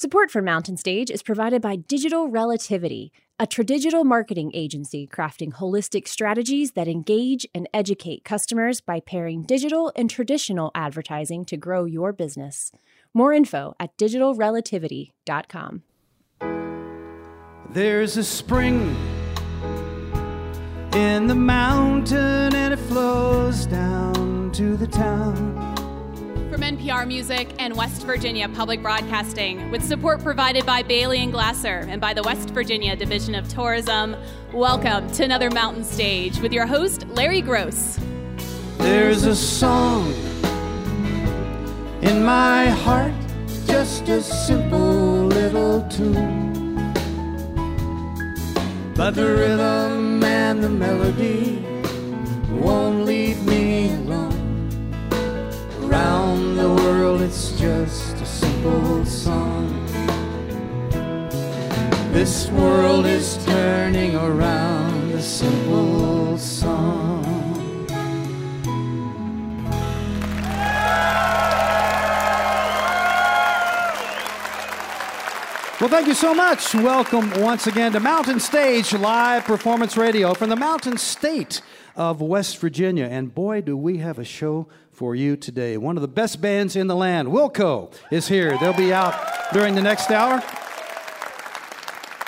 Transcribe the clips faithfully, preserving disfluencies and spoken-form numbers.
Support for Mountain Stage is provided by Digital Relativity, a tradigital marketing agency crafting holistic strategies that engage and educate customers by pairing digital and traditional advertising to grow your business. More info at digital relativity dot com. There's a spring in the mountain and it flows down to the town. From N P R Music and West Virginia Public Broadcasting, with support provided by Bailey and Glasser and by the West Virginia Division of Tourism, welcome to another Mountain Stage with your host, Larry Gross. There's a song in my heart, just a simple little tune, but the rhythm and the melody won't leave me alone. Around the world, it's just a simple song. This world is turning around, a simple song. Well, thank you so much. Welcome once again to Mountain Stage Live Performance Radio from the Mountain State of West Virginia. And boy, do we have a show for you today. One of the best bands in the land, Wilco, is here. They'll be out during the next hour.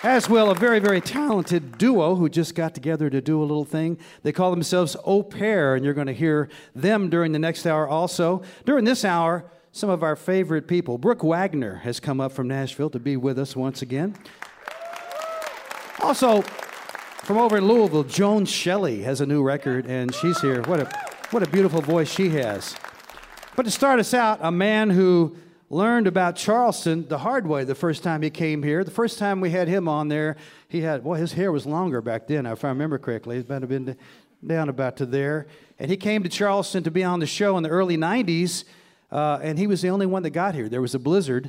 As will a very, very talented duo who just got together to do a little thing. They call themselves Au Pair, and you're going to hear them during the next hour also. During this hour, some of our favorite people. Brooke Waggoner has come up from Nashville to be with us once again. Also, from over in Louisville, Joan Shelley has a new record, and she's here. What a... What a beautiful voice she has. But to start us out, a man who learned about Charleston the hard way the first time he came here. The first time we had him on there, he had, well, his hair was longer back then, if I remember correctly. It might have been down about to there. And he came to Charleston to be on the show in the early nineties, uh, and he was the only one that got here. There was a blizzard,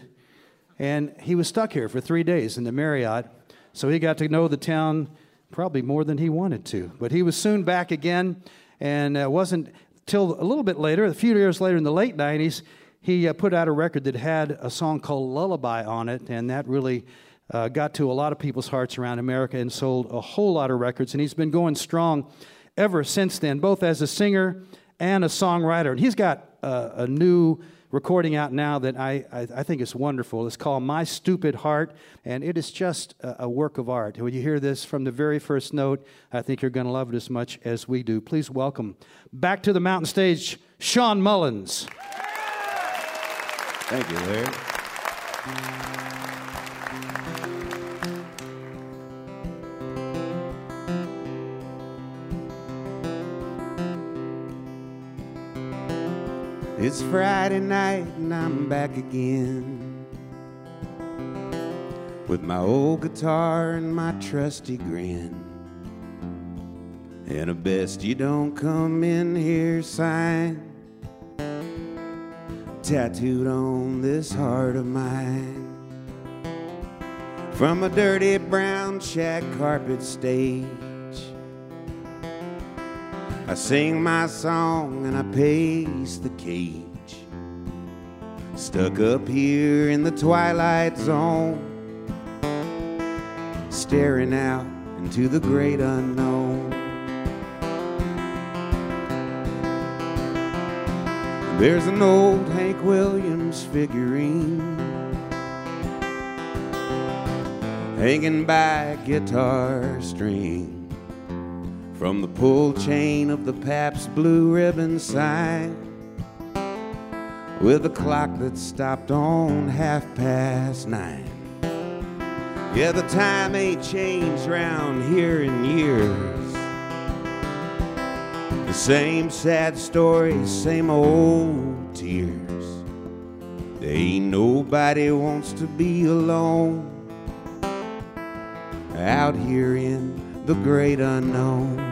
and he was stuck here for three days in the Marriott. So he got to know the town probably more than he wanted to. But he was soon back again. And it wasn't till a little bit later, a few years later in the late nineties, he uh, put out a record that had a song called Lullaby on it, and that really uh, got to a lot of people's hearts around America and sold a whole lot of records. And he's been going strong ever since then, both as a singer and a songwriter. And he's got uh, a new recording out now that I, I, I think is wonderful. It's called My Stupid Heart, and it is just a, a work of art. When you hear this from the very first note, I think you're going to love it as much as we do. Please welcome back to the Mountain Stage, Shawn Mullins. Thank you, Larry. It's Friday night and I'm back again with my old guitar and my trusty grin, and a best you don't come in here sign tattooed on this heart of mine. From a dirty brown shag carpet stage I sing my song and I pace the cage, stuck up here in the twilight zone, staring out into the great unknown. There's an old Hank Williams figurine hanging by a guitar string from the pull chain of the Pabst Blue Ribbon sign, with a clock that stopped on half past nine. Yeah, the time ain't changed round here in years. The same sad stories, same old tears. There ain't nobody wants to be alone out here in the great unknown.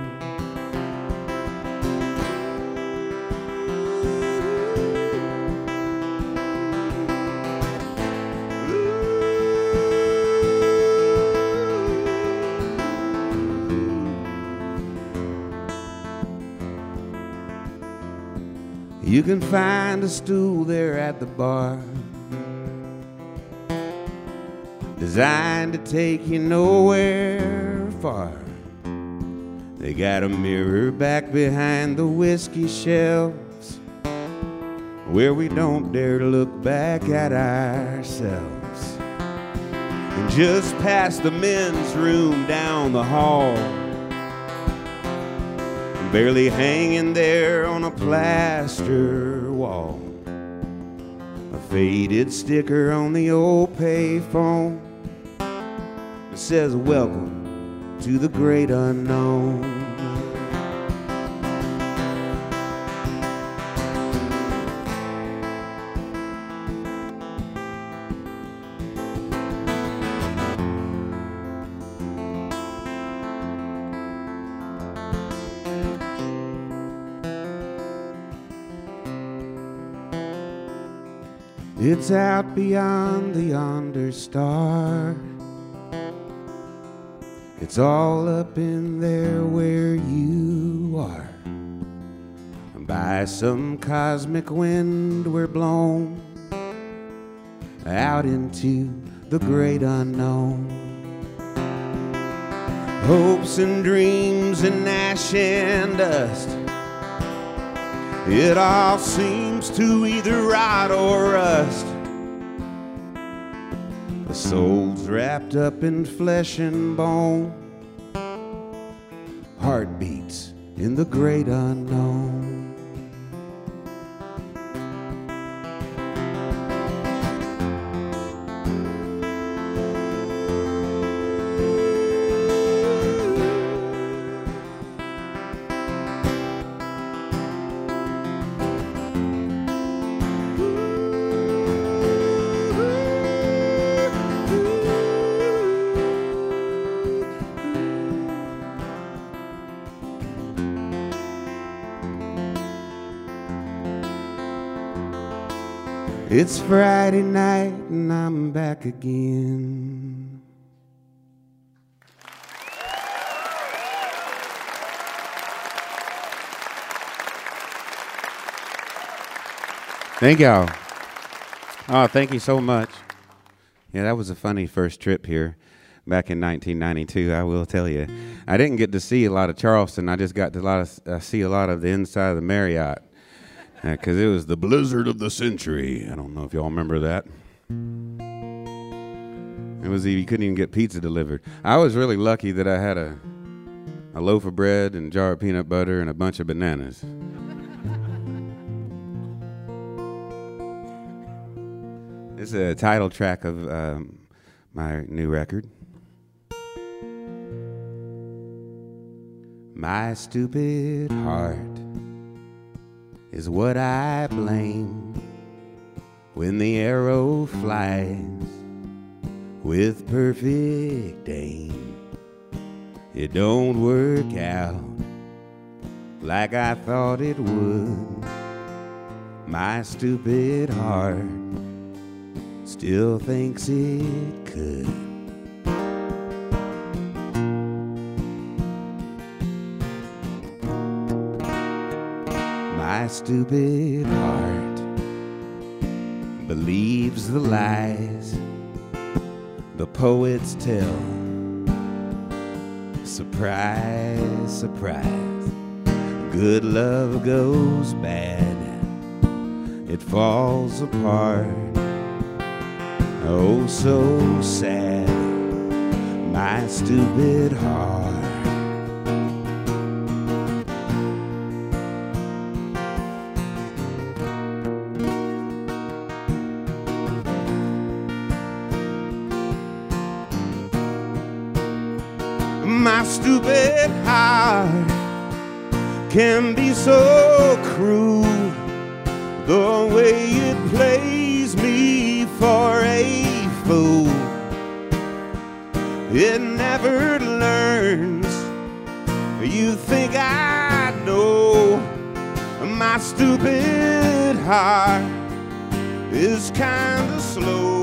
You can find a stool there at the bar, designed to take you nowhere far. They got a mirror back behind the whiskey shelves, where we don't dare to look back at ourselves. And just past the men's room down the hall, barely hanging there on a plaster wall, a faded sticker on the old payphone that says, "Welcome to the great unknown." It's out beyond the yonder star. It's all up in there where you are. And by some cosmic wind we're blown out into the great unknown. Hopes and dreams and ash and dust, it all seems to either rot or rust. The soul's wrapped up in flesh and bone, heartbeats in the great unknown. It's Friday night and I'm back again. Thank y'all. Oh, thank you so much. Yeah, that was a funny first trip here back in nineteen ninety-two, I will tell you. I didn't get to see a lot of Charleston. I just got to a lot of, uh, see a lot of the inside of the Marriott. Because uh, it was the blizzard of the century. I don't know if y'all remember that. It was, you couldn't even get pizza delivered. I was really lucky that I had a, a loaf of bread and a jar of peanut butter and a bunch of bananas. This is a title track of um, my new record. My stupid heart is what I blame when the arrow flies with perfect aim. It don't work out like I thought it would. My stupid heart still thinks it could. My stupid heart believes the lies the poets tell. Surprise, surprise, good love goes bad. It falls apart, oh so sad. My stupid heart. My stupid heart can be so cruel, the way it plays me for a fool. It never learns, you think I know. My stupid heart is kinda slow.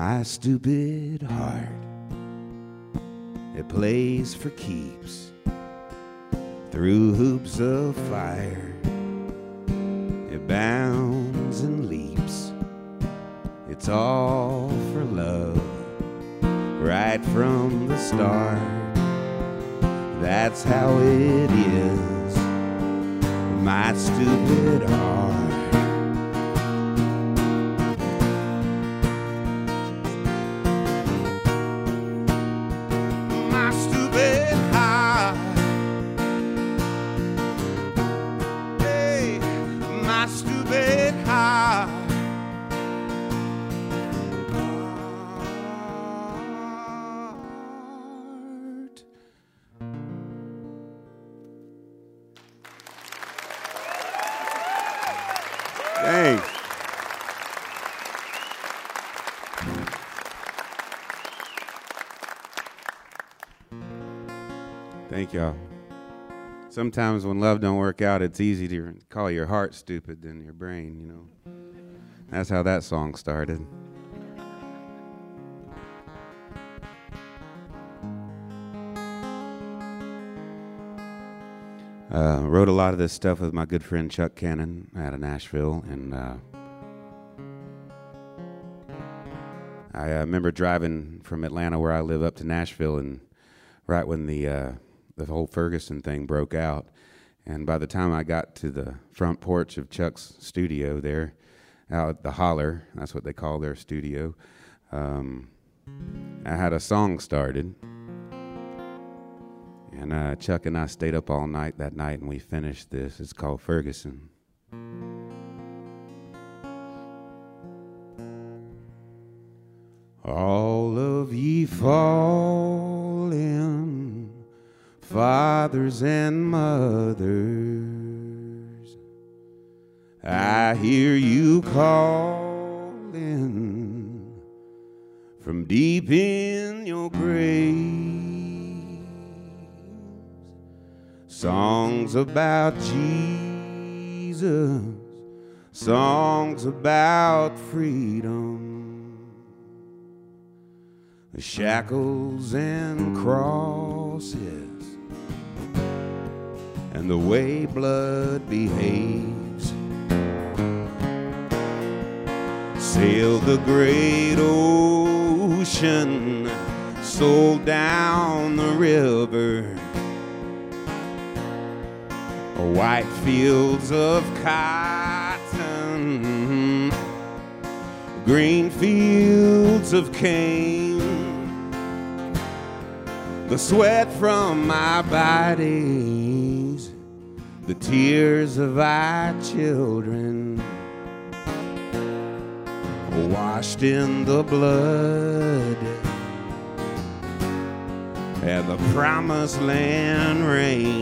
My stupid heart, it plays for keeps through hoops of fire. It bounds and leaps. It's all for love, right from the start. That's how it is, my stupid heart. Thank y'all. Sometimes when love don't work out, it's easy to call your heart stupid than your brain, you know. That's how that song started. Uh, wrote a lot of this stuff with my good friend Chuck Cannon out of Nashville, and uh, I uh, remember driving from Atlanta, where I live, up to Nashville, and right when the uh, the whole Ferguson thing broke out. And by the time I got to the front porch of Chuck's studio there, out at the Holler, that's what they call their studio, um, I had a song started. And uh, Chuck and I stayed up all night that night, and we finished this. It's called Ferguson. All of ye fallen fathers and mothers, I hear you calling from deep in your graves. Songs about Jesus, songs about freedom. Shackles and crosses, and the way blood behaves. Sail the great ocean, sold down the river. White fields of cotton, green fields of cane. The sweat from my bodies, the tears of our children, washed in the blood, and the promised land rain.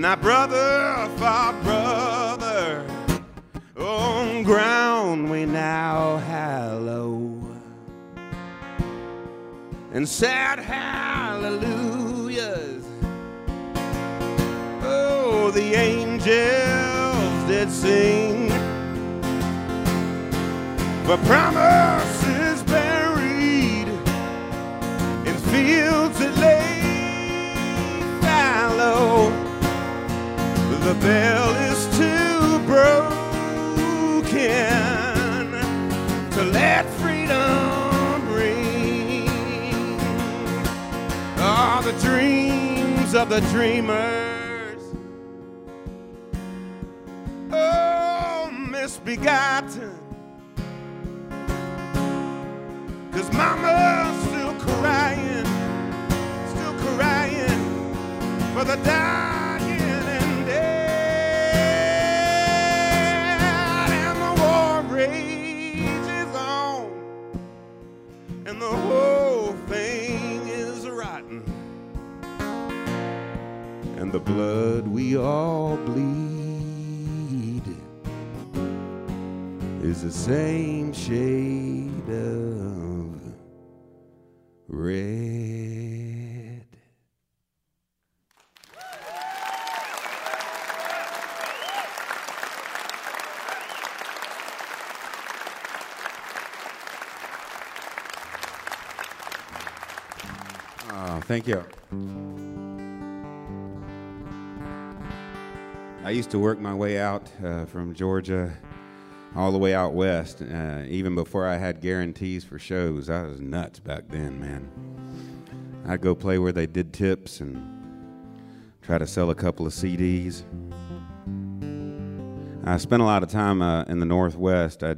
My brother, far brother, on ground we now hallow, and sad hallelujahs, oh, the angels did sing, for promise is buried in fields that lay fallow. The bell is too broken to let freedom ring. All the dreams of the dreamers, oh, misbegotten, 'Cause mama's still crying, still crying for the dying and dead. And the war rages on, and the whole thing is rotten, and the blood we all bleed is the same shade of red. Oh, thank you. I used to work my way out uh, from Georgia all the way out west, uh, even before I had guarantees for shows. I was nuts back then, man. I'd go play where they did tips and try to sell a couple of C Ds. I spent a lot of time uh, in the Northwest. I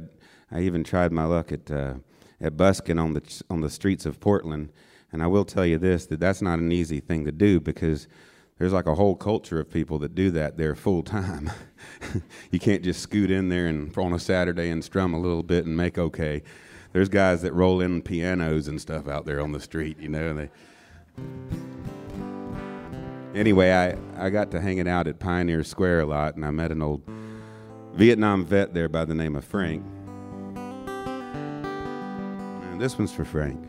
I even tried my luck at uh, at busking on the on the streets of Portland. And I will tell you this, that that's not an easy thing to do, because there's like a whole culture of people that do that there full time. You can't just scoot in there and on a Saturday and strum a little bit and make okay. There's guys that roll in pianos and stuff out there on the street, you know. And they... Anyway, I, I got to hanging out at Pioneer Square a lot, and I met an old Vietnam vet there by the name of Frank. And this one's for Frank.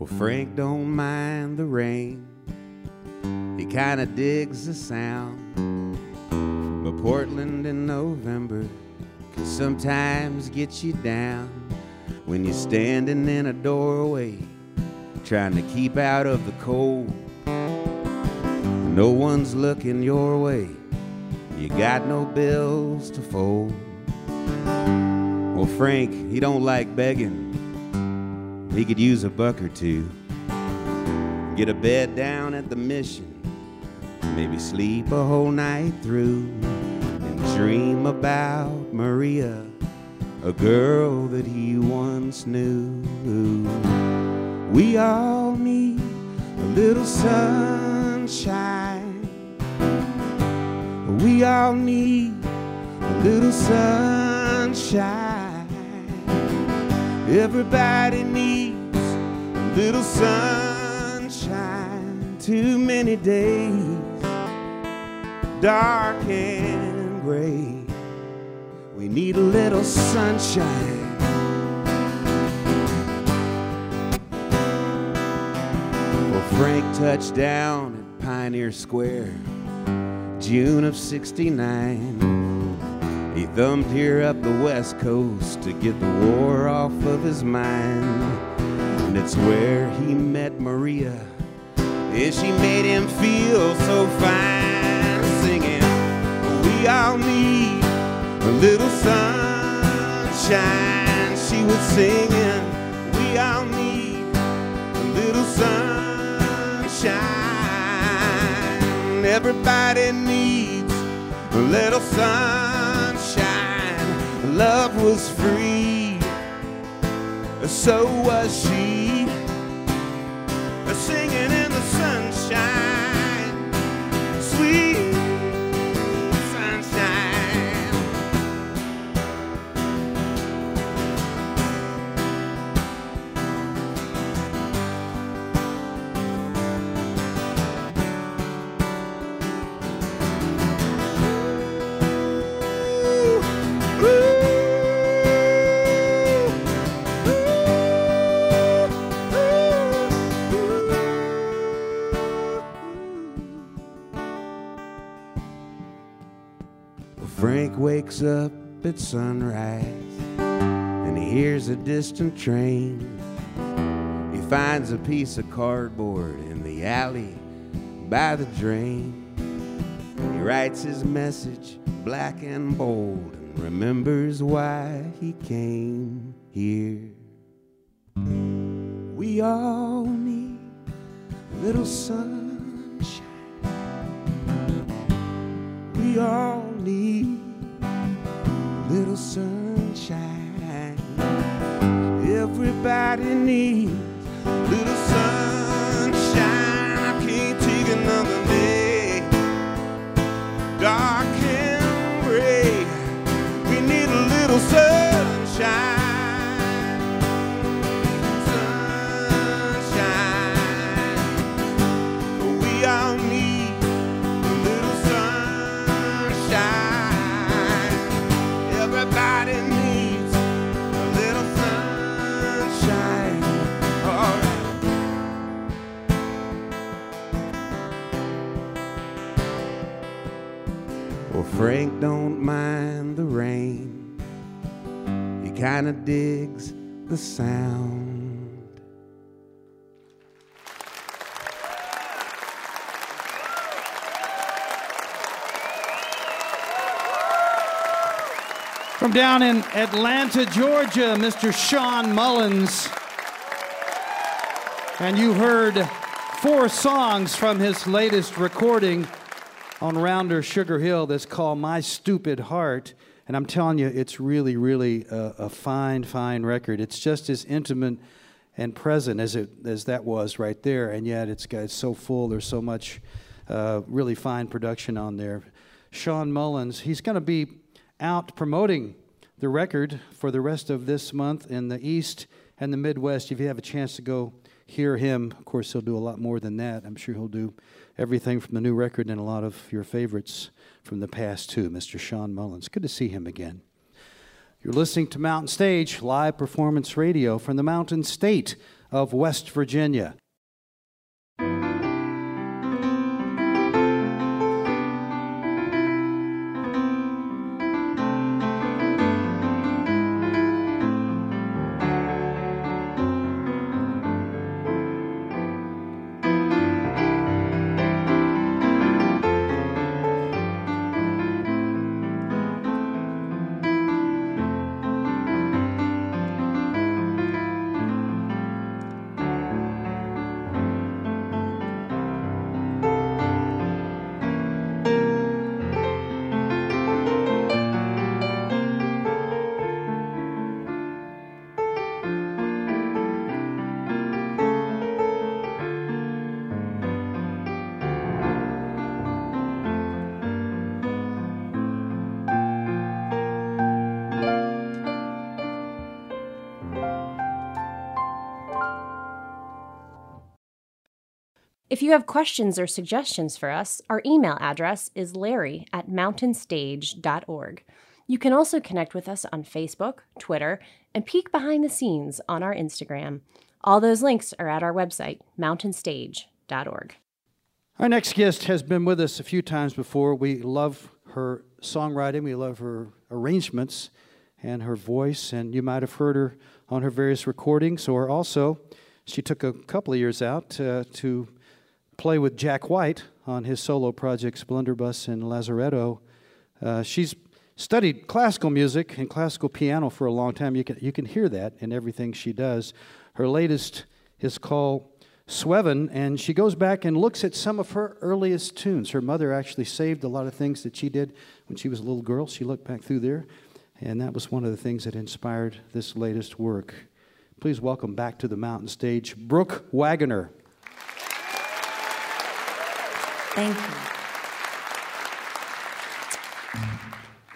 Well, Frank don't mind the rain. He kinda digs the sound. But Portland in November can sometimes get you down when you're standing in a doorway trying to keep out of the cold. No one's looking your way. You got no bills to fold. Well, Frank, he don't like begging. He could use a buck or two. Get a bed down at the Mission. Maybe sleep a whole night through and dream about Maria, a girl that he once knew. We all need a little sunshine. We all need a little sunshine. Everybody needs a little sunshine. Too many days dark and gray. We need a little sunshine. Well, Frank touched down at Pioneer Square, June of sixty-nine. He thumbed here up the West Coast to get the war off of his mind. And it's where he met Maria, and she made him feel so fine. We all need a little sunshine, she was singing. We all need a little sunshine. Everybody needs a little sunshine. Love was free, so was she, singing in the sunshine. Sweet wakes up at sunrise and he hears a distant train. He finds a piece of cardboard in the alley by the drain. He writes his message black and bold and remembers why he came here. We all need a little sunshine. We all need little sunshine. sunshine. Everybody needs a little sunshine. I can't take another day dark and gray. We need a little sunshine. Frank don't mind the rain. He kinda digs the sound. From down in Atlanta, Georgia, Mister Shawn Mullins. And you heard four songs from his latest recording on Rounder Sugar Hill that's called My Stupid Heart. And I'm telling you, it's really, really a, a fine, fine record. It's just as intimate and present as it as that was right there. And yet it's, it's so full. There's so much uh, really fine production on there. Shawn Mullins, he's going to be out promoting the record for the rest of this month in the East and the Midwest. If you have a chance to go hear him, of course, he'll do a lot more than that. I'm sure he'll do everything from the new record and a lot of your favorites from the past, too. Mister Shawn Mullins, good to see him again. You're listening to Mountain Stage, live performance radio from the Mountain State of West Virginia. If you have questions or suggestions for us, our email address is larry at mountainstage dot org. You can also connect with us on Facebook, Twitter, and peek behind the scenes on our Instagram. All those links are at our website, mountainstage dot org. Our next guest has been with us a few times before. We love her songwriting, we love her arrangements and her voice, and you might have heard her on her various recordings, or also she took a couple of years out uh, to play with Jack White on his solo projects, Blunderbuss and Lazaretto. Uh, she's studied classical music and classical piano for a long time. You can, you can hear that in everything she does. Her latest is called Sweven, and she goes back and looks at some of her earliest tunes. Her mother actually saved a lot of things that she did when she was a little girl. She looked back through there, and that was one of the things that inspired this latest work. Please welcome back to the Mountain Stage, Brooke Waggoner. Thank you.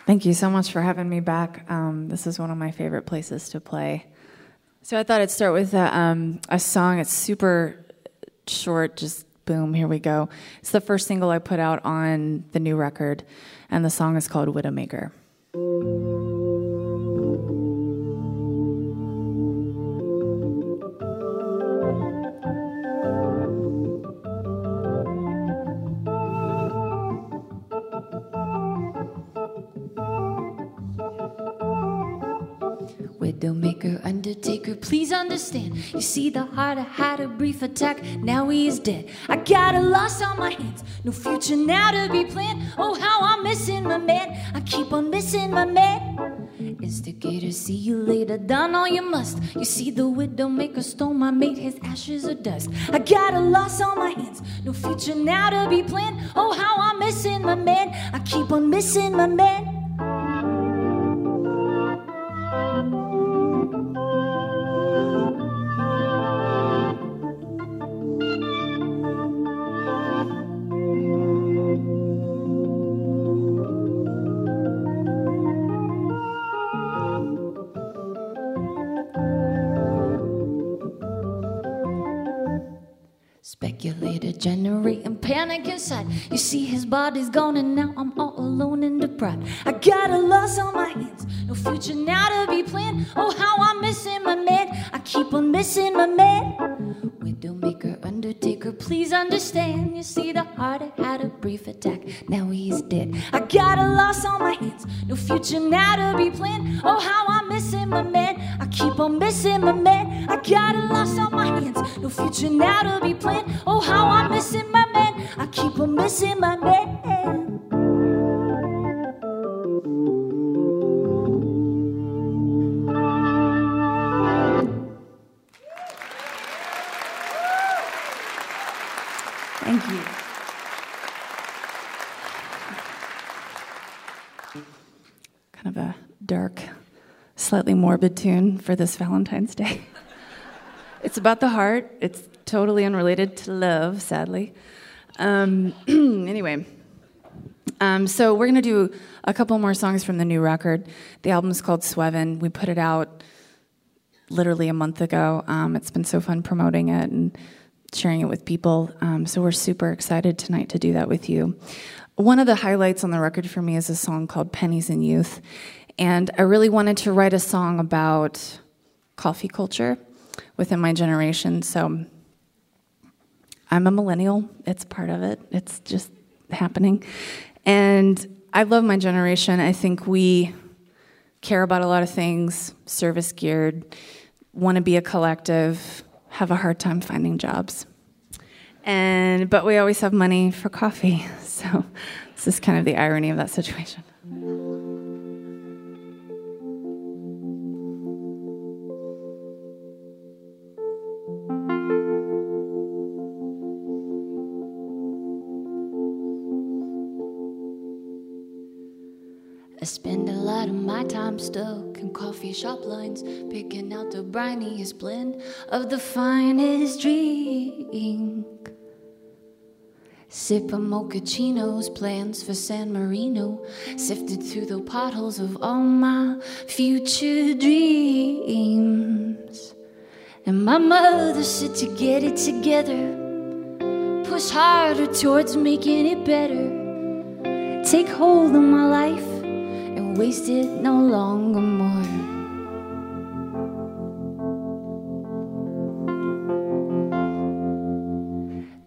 Thank you so much for having me back. Um, this is one of my favorite places to play. So I thought I'd start with a, um, a song. It's super short, just boom, here we go. It's the first single I put out on the new record, and the song is called Widowmaker. Widowmaker, undertaker, please understand. You see, the heart, I had a brief attack, now he is dead. I got a loss on my hands, no future now to be planned. Oh, how I'm missing my man, I keep on missing my man. Instigator, see you later, done all you must. You see, the widowmaker stole my mate, his ashes are dust. I got a loss on my hands, no future now to be planned. Oh, how I'm missing my man, I keep on missing my man. Speculator generating panic inside. You see his body's gone and now I'm all alone and deprived. I got a loss on my hands, no future now to be planned. Oh, how I'm missing my man, I keep on missing my man. Widowmaker, undertaker, please understand. You see, the heart I had a brief attack, now he's dead. I got a loss on my hands, no future now to be planned. Oh, how I'm missing my man, I keep on missing my man. I got a loss on my hands, no future now to be planned. Oh, how I'm missing my man, I keep on missing my man. Thank you. Kind of a dark, slightly morbid tune for this Valentine's Day. It's about the heart. It's totally unrelated to love, sadly. Um, anyway, um, so we're going to do a couple more songs from the new record. The album is called Sweven. We put it out literally a month ago. Um, it's been so fun promoting it and sharing it with people. Um, so we're super excited tonight to do that with you. One of the highlights on the record for me is a song called Pennies in Youth. And I really wanted to write a song about coffee culture within my generation. So I'm a millennial, it's part of it, it's just happening. And I love my generation. I think we care about a lot of things, service geared, want to be a collective, have a hard time finding jobs. And but we always have money for coffee, so this is kind of the irony of that situation. I spend a lot of my time stuck in coffee shop lines, picking out the briniest blend of the finest drink. Sipping mochaccino's, plans for San Marino, sifted through the potholes of all my future dreams. And my mother said to get it together, push harder towards making it better, take hold of my life, waste it no longer more.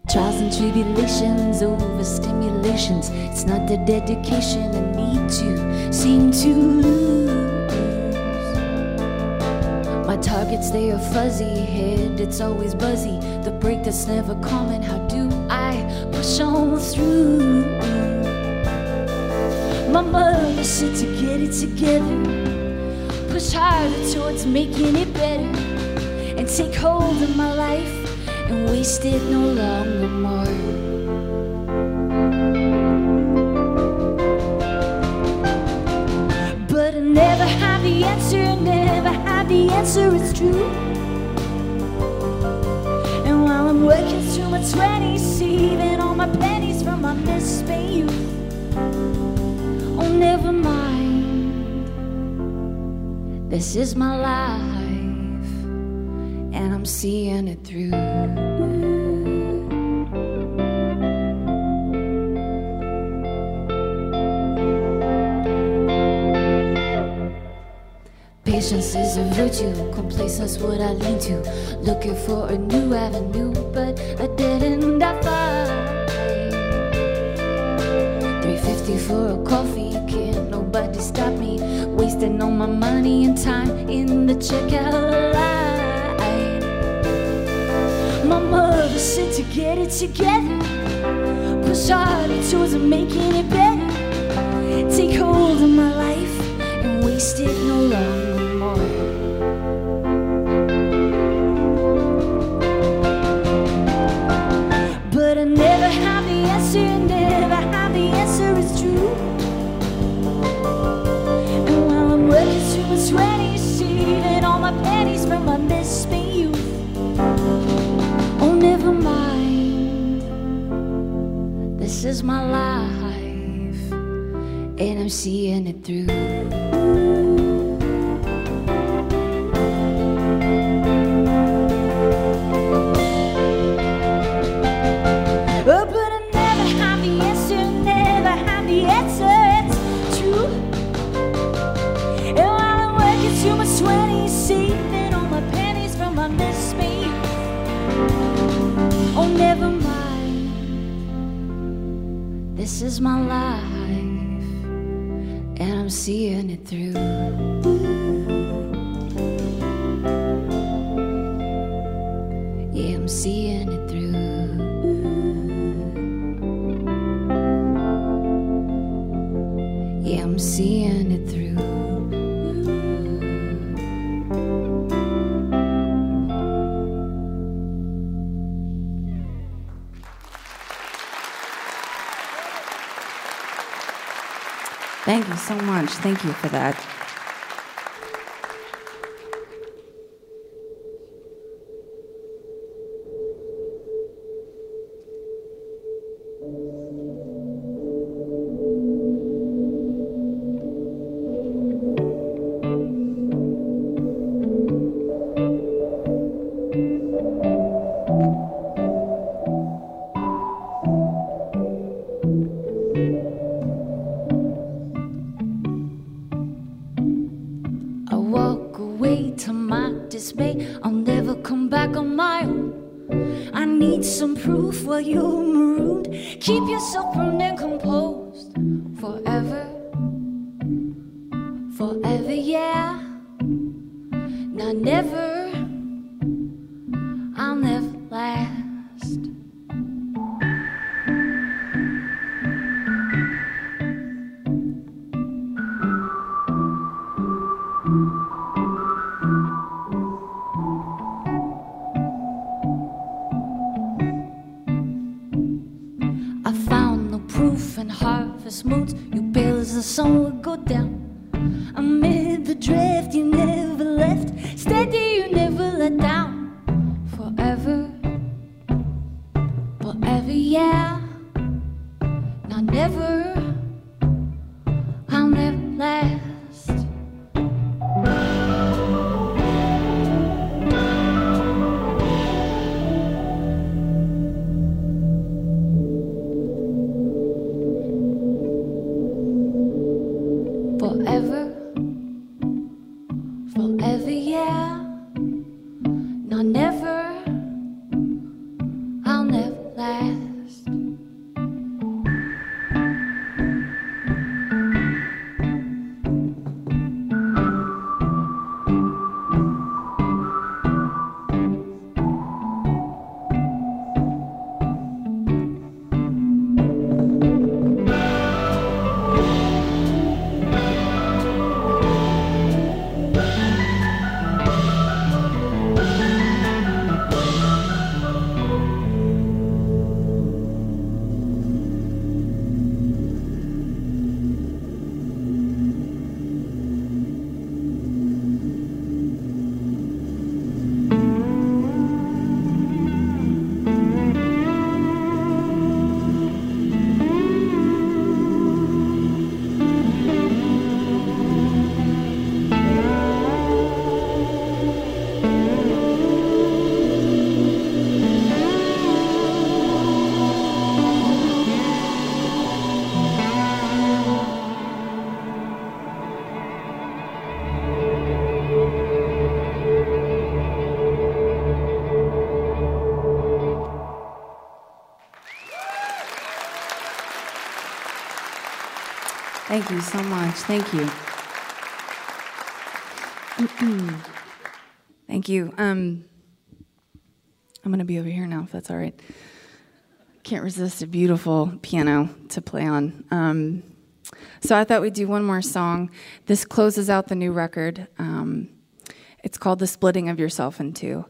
Trials and tribulations, overstimulations. It's not the dedication I need to seem to lose. My targets, they are fuzzy, head it's always buzzy. The break that's never coming, how do I push on through? My mother said to get it together, push harder towards making it better, and take hold of my life and waste it no longer more. But I never had the answer, I never had the answer, it's true. And while I'm working through my twenties, saving all my pennies from my misspent youth. Oh, never mind, this is my life, and I'm seeing it through. Patience is a virtue, complacence what I lean to, looking for a new avenue, but I didn't find. Fifty for a coffee, can't nobody stop me. Wasting all my money and time in the checkout line. My mother said to get it together, push harder towards making it better, take hold of my life and waste it no longer more. But I never had the answer, never had. It's true. And while I'm working through my twenties, saving all my pennies from my misspent youth. Oh, never mind. This is my life, and I'm seeing it through. This is my life, and I'm seeing it through. Yeah, I'm seeing it through. Yeah, I'm seeing it through. Thank you so much. Thank you for that. Thank you so much. Thank you. Thank you. Um, I'm going to be over here now, if that's all right. Can't resist a beautiful piano to play on. Um, so I thought we'd do one more song. This closes out the new record. Um, it's called The Splitting of Yourself in Two.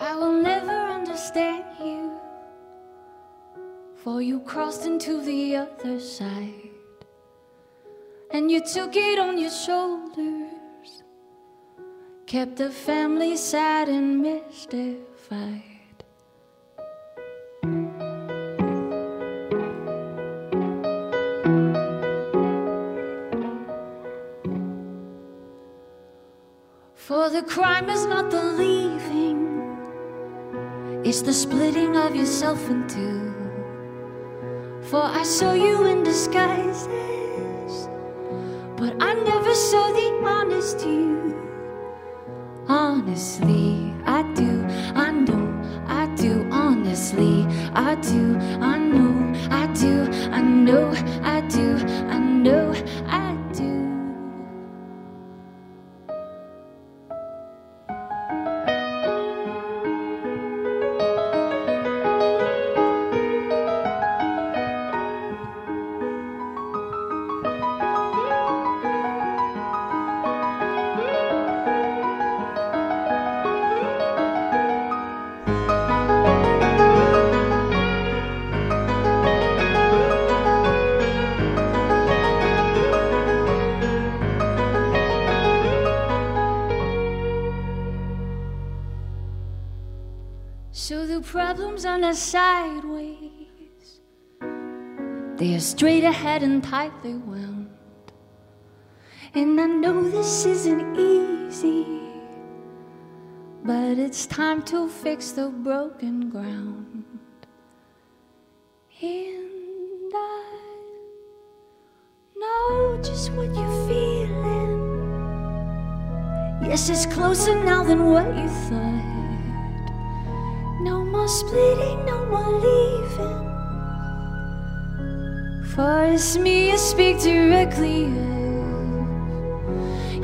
I will never understand you, for you crossed into the other side, and you took it on your shoulders, kept the family sad and mystified. the crime is not the leaving, it's the splitting of yourself in two. For I saw you in disguises, but I never saw the honest you. Honestly, I do, I know, I do. Honestly, I do, I know, I do, I know, I do, I know, I do. Problems on us sideways, they are straight ahead and tightly wound. And I know this isn't easy, but it's time to fix the broken ground. And I know just what you're feeling. Yes, it's closer now than what you thought. No more splitting, no more leaving. For it's me you speak directly of.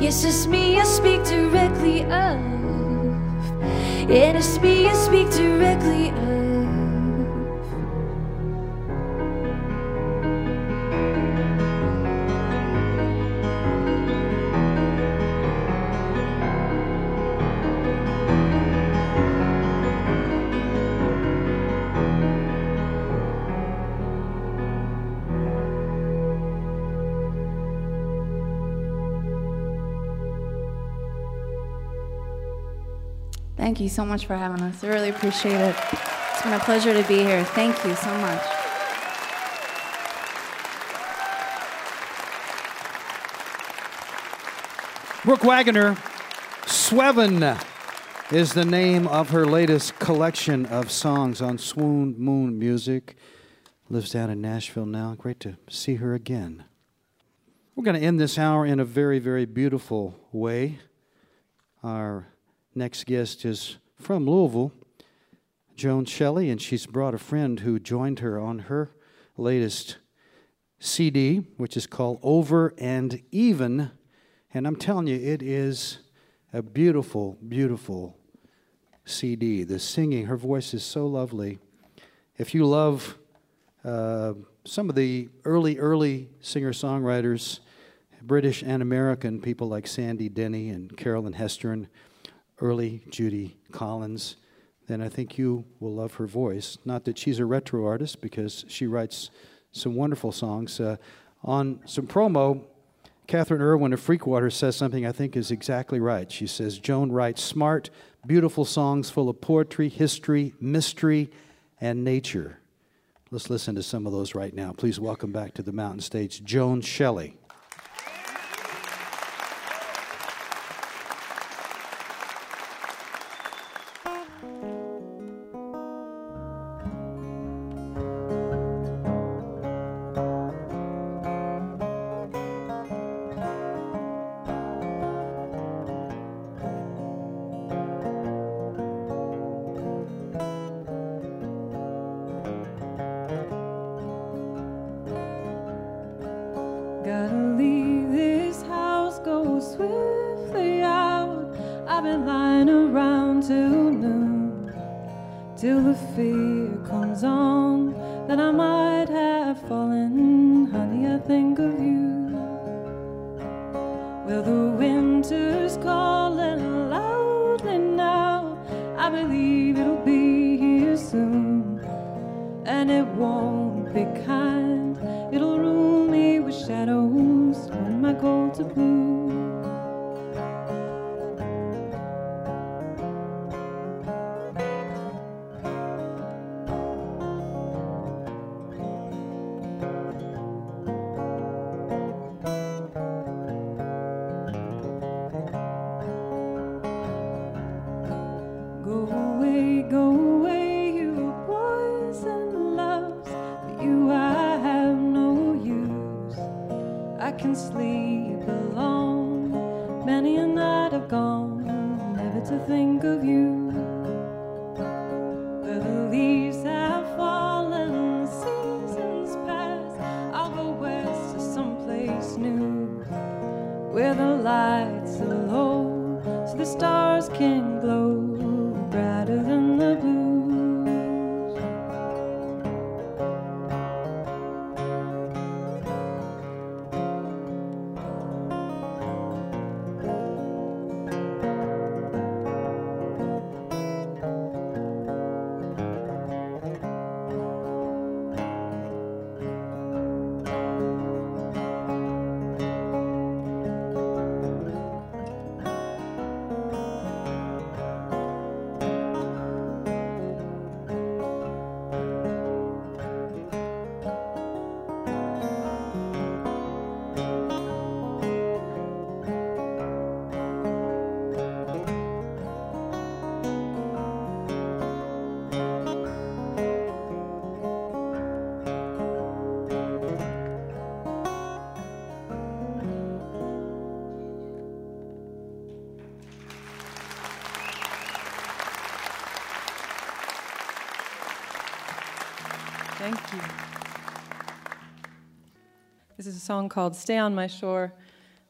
Yes, it's me you speak directly of. It is me you speak directly of. Thank you so much for having us. I really appreciate it. It's been a pleasure to be here. Thank you so much. Brooke Waggoner, Sweven is the name of her latest collection of songs on Swoon Moon Music. Lives down in Nashville now. Great to see her again. We're going to end this hour in a very, very beautiful way. Our next guest is from Louisville, Joan Shelley, and she's brought a friend who joined her on her latest C D, which is called Over and Even. And I'm telling you, it is a beautiful, beautiful C D. The singing, her voice is so lovely. If you love uh, some of the early, early singer-songwriters, British and American people like Sandy Denny and Carolyn Hestron, early Judy Collins, then I think you will love her voice. Not that she's a retro artist, because she writes some wonderful songs. Uh, on some promo, Catherine Irwin of Freakwater says something I think is exactly right. She says, Joan writes smart, beautiful songs full of poetry, history, mystery, and nature. Let's listen to some of those right now. Please welcome back to the Mountain Stage, Joan Shelley. can sleep alone. Many a night I've gone, never to think of you. Where the leaves have fallen, the seasons pass, I'll go west to someplace new, where the lights are low, so the stars can glow brighter than the blue. Thank you. This is a song called Stay on My Shore,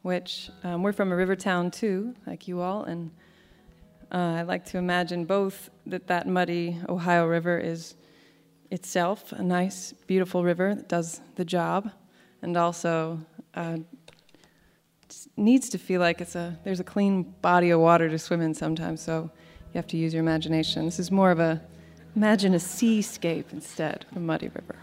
which um, we're from a river town too, like you all, and uh, I like to imagine both that that muddy Ohio River is itself a nice, beautiful river that does the job, and also uh, needs to feel like it's a there's a clean body of water to swim in sometimes, so you have to use your imagination. This is more of a Imagine a seascape instead of a muddy river.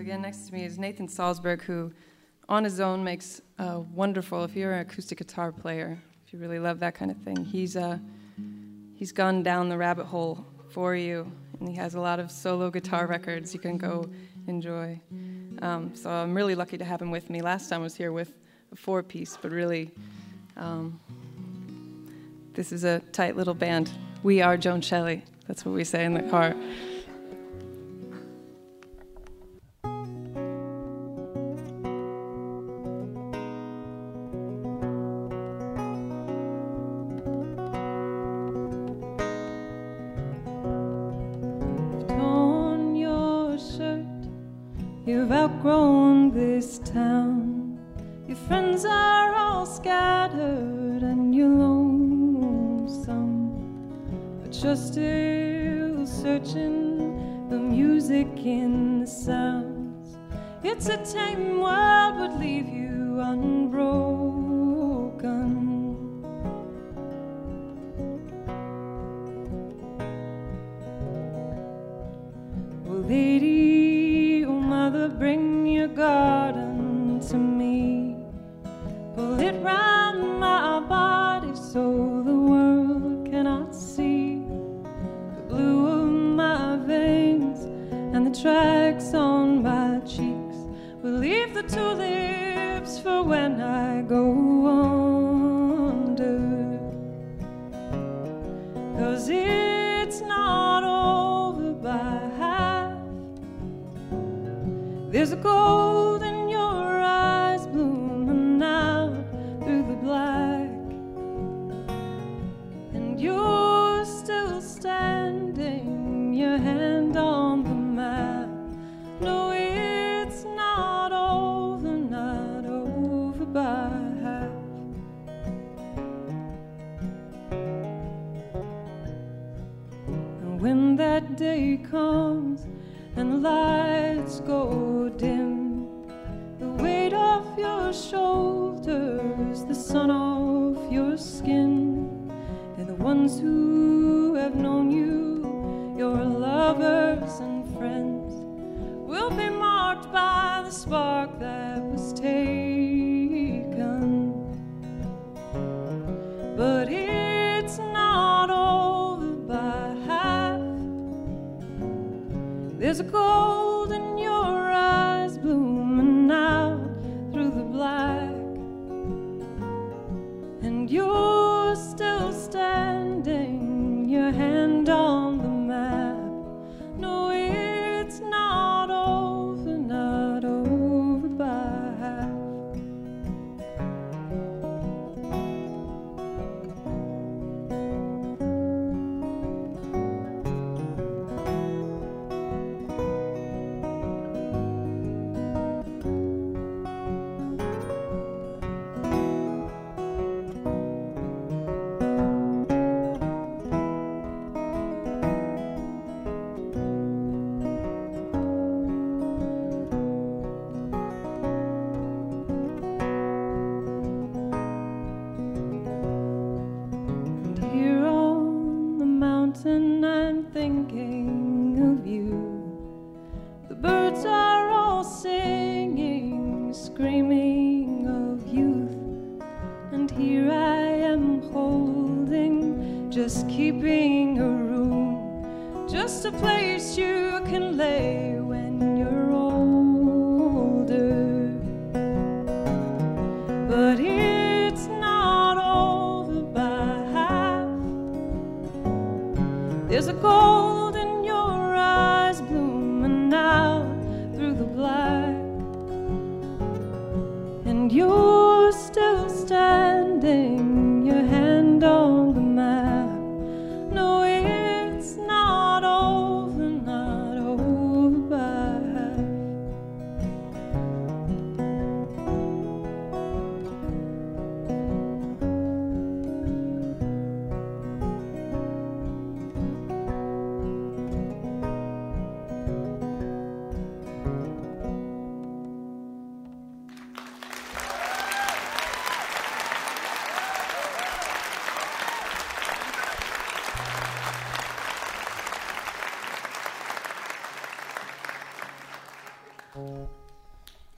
Again, next to me is Nathan Salzberg, who on his own makes uh, wonderful, if you're an acoustic guitar player, if you really love that kind of thing, he's, uh, he's gone down the rabbit hole for you. And he has a lot of solo guitar records you can go enjoy. Um, so I'm really lucky to have him with me. Last time I was here with a four-piece, but really, um, this is a tight little band. We are Joan Shelley. That's what we say in the car.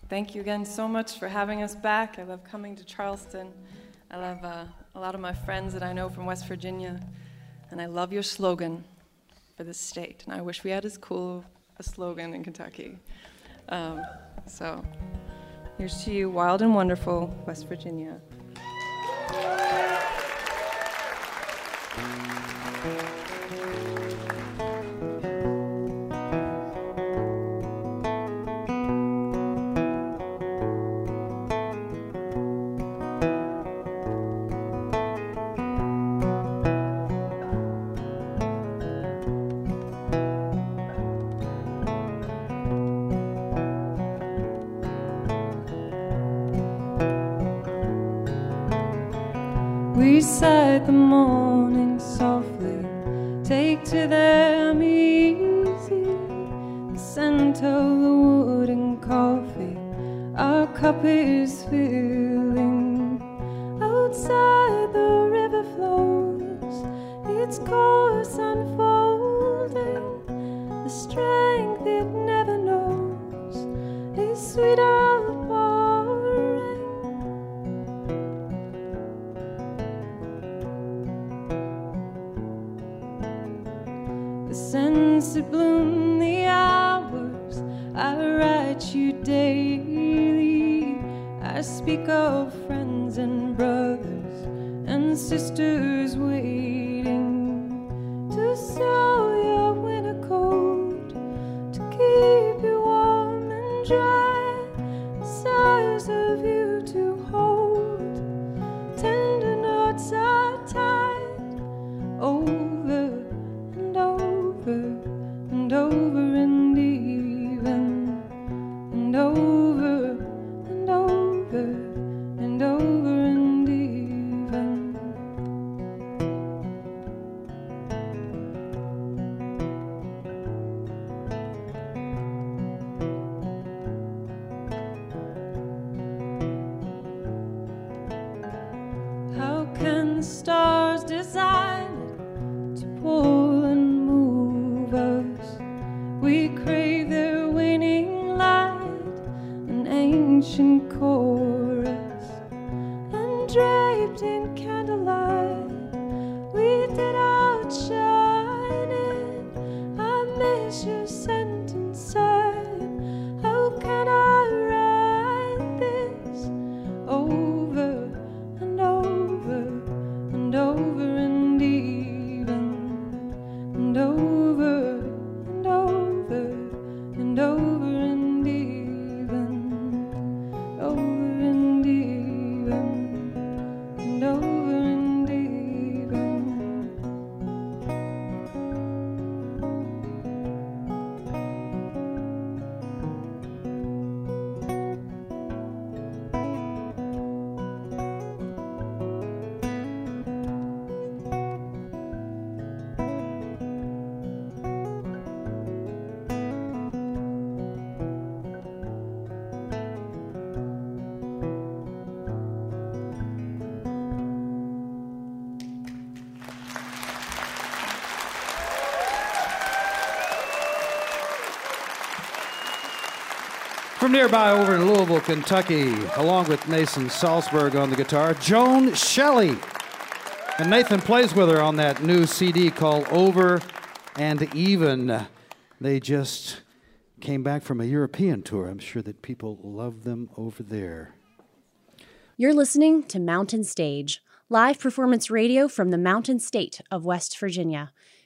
Thank you again so much for having us back. I love coming to Charleston. I love uh, a lot of my friends that I know from West Virginia. And I love your slogan, for the state. And I wish we had as cool a slogan in Kentucky. Um, so here's to you, wild and wonderful West Virginia. From nearby over in Louisville, Kentucky, along with Nathan Salzberg on the guitar, Joan Shelley. And Nathan plays with her on that new C D called Over and Even. They just came back from a European tour. I'm sure that people love them over there. You're listening to Mountain Stage, live performance radio from the Mountain State of West Virginia.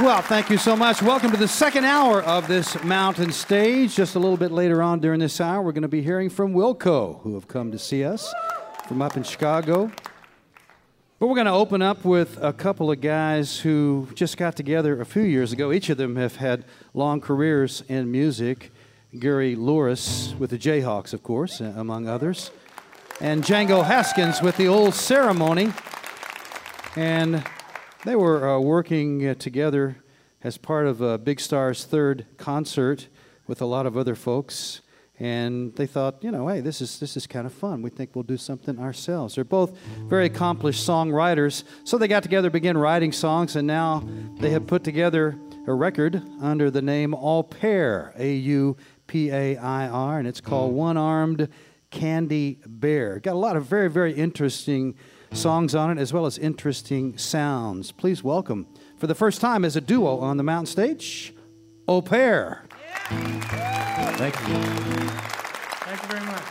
Well, thank you so much. Welcome to the second hour of this Mountain Stage. Just a little bit later on during this hour, we're going to be hearing from Wilco, who have come to see us from up in Chicago. But we're going to open up with a couple of guys who just got together a few years ago. Each of them have had long careers in music. Gary Louris with the Jayhawks, of course, among others. And Django Haskins with the Old Ceremony. And they were uh, working uh, together as part of uh, Big Star's third concert with a lot of other folks, and they thought, you know, hey, this is this is kind of fun. We think we'll do something ourselves. They're both very accomplished songwriters, so they got together, began writing songs, and now they have put together a record under the name Au Pair, A U P A I R, and it's called One-Armed Candy Bear. Got a lot of very, very interesting songs on it, as well as interesting sounds. Please welcome, for the first time as a duo on the Mountain Stage, Au Pair. Yeah. Thank you. Thank you very much.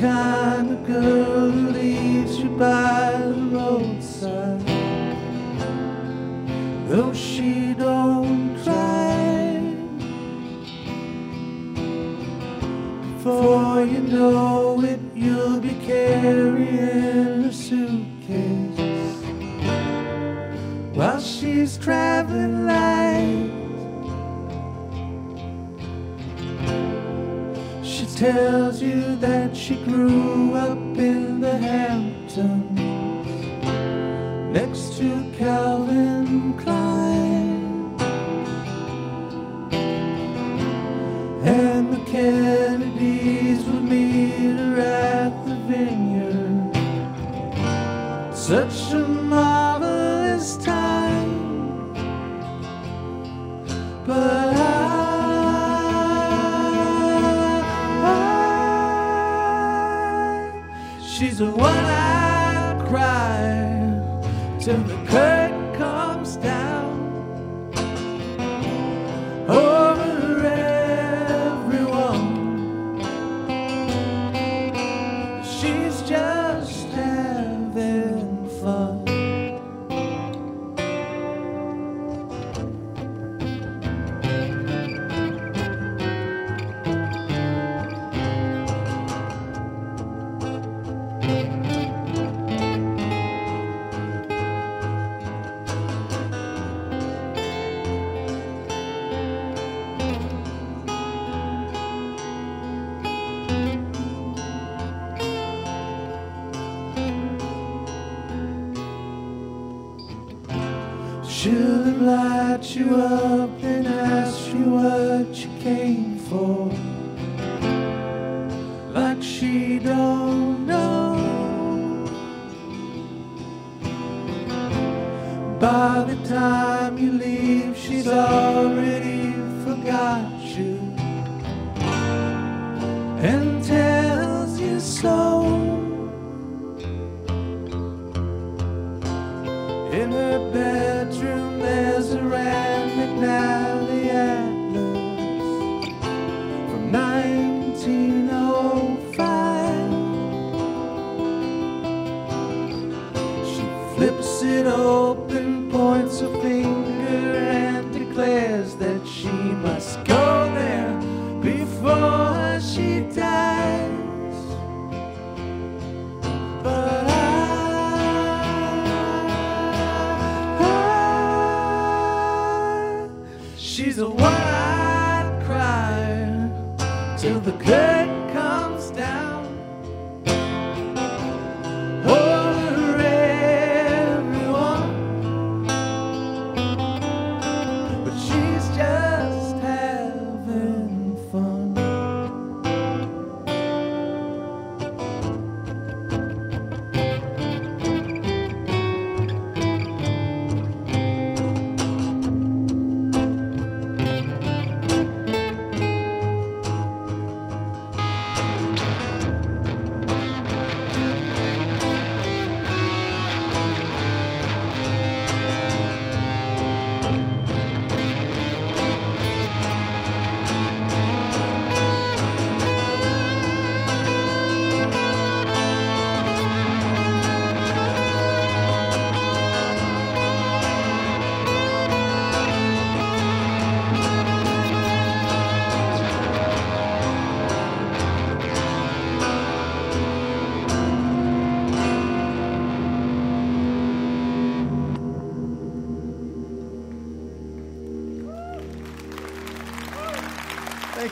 kind of girl who leaves you by the roadside. Though she don't cry, before you know it, you'll be carrying a suitcase while she's traveling light. She tells you that she grew up in the Hamptons, next to Calvin Klein and the Kennedys would meet her at the vineyard. Such a marvelous time, but I, I she's a one-eyed crier till the curtain comes down over everyone. She's just having fun. You up and ask you what you came for, like she don't know. By the time you leave, she's already forgot you and tells you so in her bed. Open, points her finger and declares that she must go there before she dies. But I, I she's a one-eyed crier till the curtain comes down.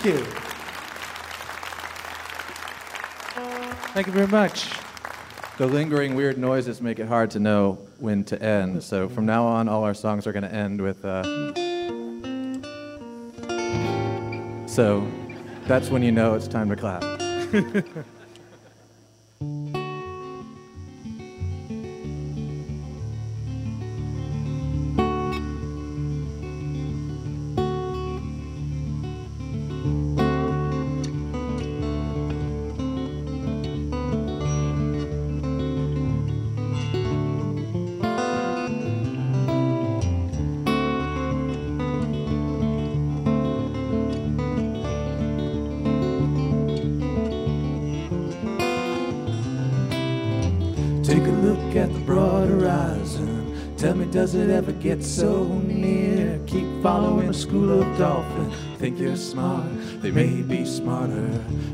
Thank you. Thank you very much. The lingering weird noises make it hard to know when to end. So from now on, all our songs are going to end with... Uh... So that's when you know it's time to clap. look at the broad horizon. Tell me, does it ever get so near? Keep following a school of dolphins. Think you're smart, they may be smarter.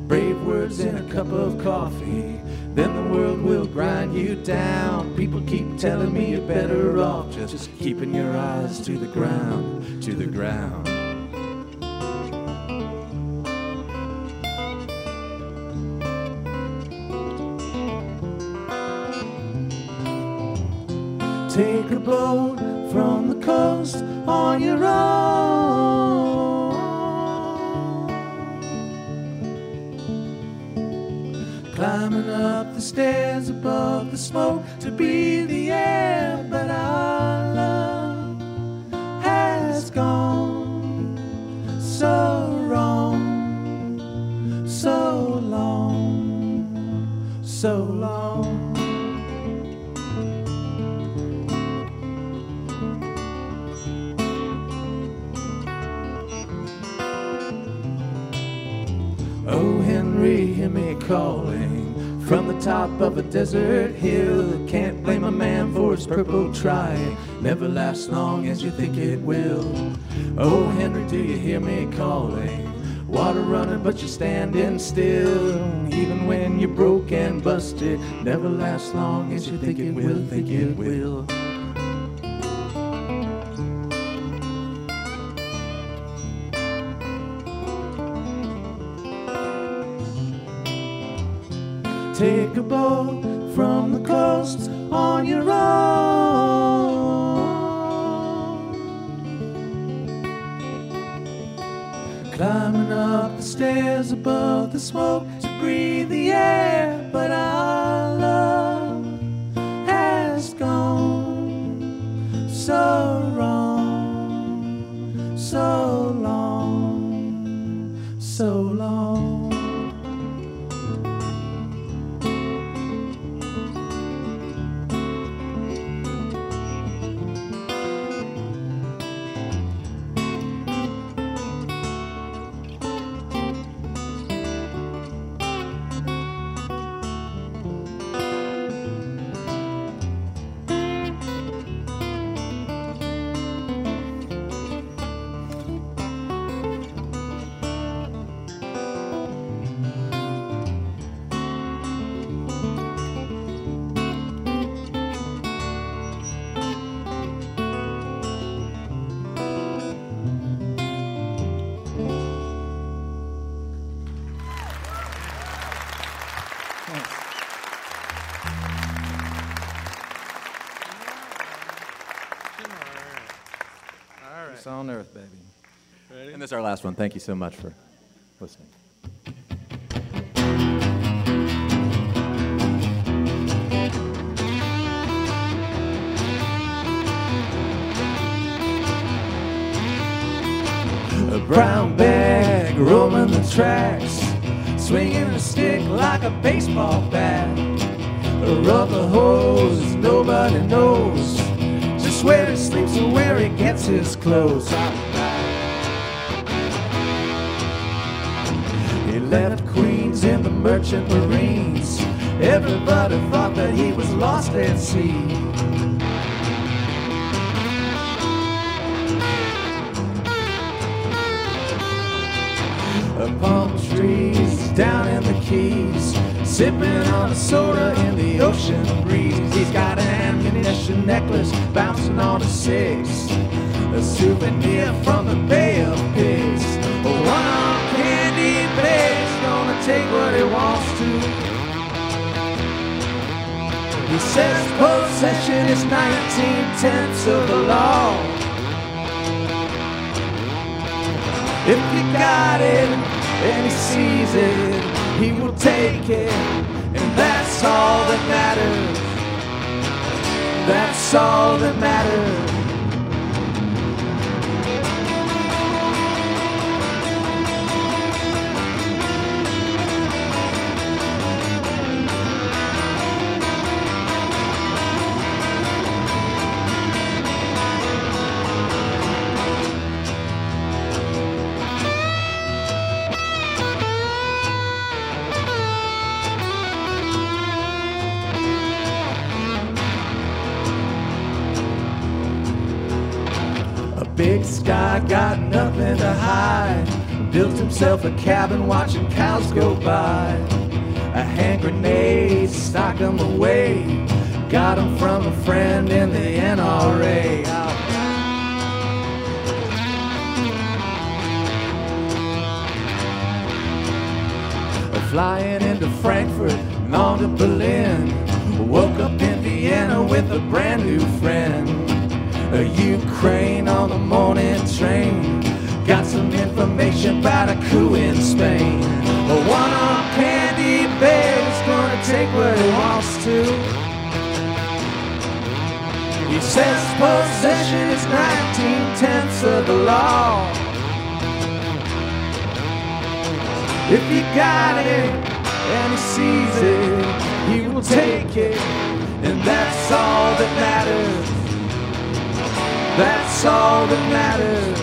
Brave words in a cup of coffee, then the world will grind you down. People keep telling me you're better off just keeping your eyes to the ground, to the ground. Take a boat from the coast on your own, climbing up the stairs above the smoke to be the air, but our love has gone so wrong, so long, so long. Hear me calling from the top of a desert hill. Can't blame a man for his purple trying. Never lasts long as you think it will. Oh, Henry, do you hear me calling? Water running, but you're standing still. Even when you're broke and busted, never lasts long as you think it will, think it will. Take a boat from the coast on your own, climbing up the stairs above the smoke to breathe the air, but our love has gone so wrong, so long, so long. On earth, baby. Ready? And this is our last one. Thank you so much for listening. A brown bag roaming the tracks, swinging a stick like a baseball bat. A rubber hose nobody knows where he sleeps and where he gets his clothes. He left Queens in the Merchant Marines. Everybody thought that he was lost at sea. The palm trees down in the Keys, sipping on a soda in the ocean breeze. He's got an ammunition necklace bouncing on a six, a souvenir from the Bay of Pigs. A one-armed candy bear's gonna take what he wants to. He says possession is nineteen tenths of the law. If you got it and he sees it, he will take it, and that's all that matters. That's all that matters. got nothing to hide. Built himself a cabin watching cows go by. A hand grenade stock him away. Got him from a friend in the N R A. Oh. Flying into Frankfurt and on to Berlin. Woke up in Vienna with a brand new friend. A Ukraine on the morning train. Got some information about a coup in Spain. A one-armed candy bear is gonna take what he wants to. He says possession is nineteen tenths of the law. If he got it and he sees it, he will take it, and that's all that matters. That's all that matters.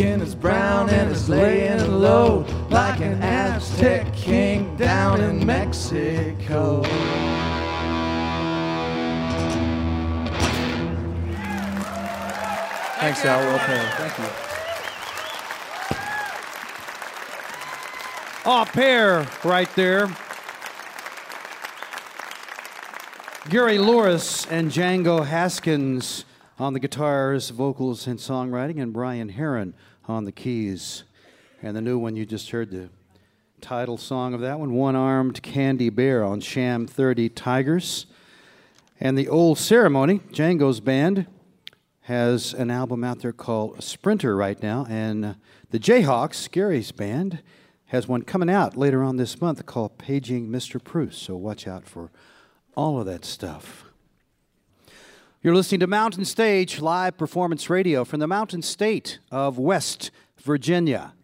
Skin is brown and is laying low like an Aztec king down in Mexico. Thanks, Al. Well played. Thank you. Au Pair right there. Gary Louris and Django Haskins on the guitars, vocals, and songwriting, and Brian Heron on the keys. And the new one, you just heard the title song of that one, One-Armed Candy Bear on Sham thirty Tigers. And the Old Ceremony, Django's band, has an album out there called Sprinter right now. And the Jayhawks, Gary's band, has one coming out later on this month called Paging Mister Proust. So watch out for all of that stuff. You're listening to Mountain Stage live performance radio from the mountain state of West Virginia.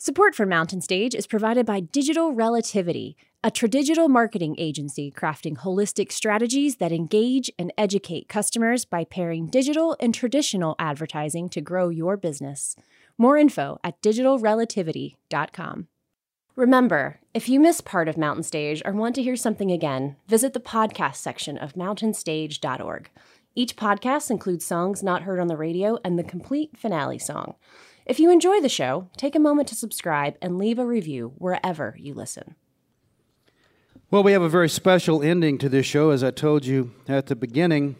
Support for Mountain Stage is provided by Digital Relativity, a tradigital marketing agency crafting holistic strategies that engage and educate customers by pairing digital and traditional advertising to grow your business. More info at digital relativity dot com. Remember, if you missed part of Mountain Stage or want to hear something again, visit the podcast section of mountain stage dot org. Each podcast includes songs not heard on the radio and the complete finale song. If you enjoy the show, take a moment to subscribe and leave a review wherever you listen. Well, we have a very special ending to this show. As I told you at the beginning,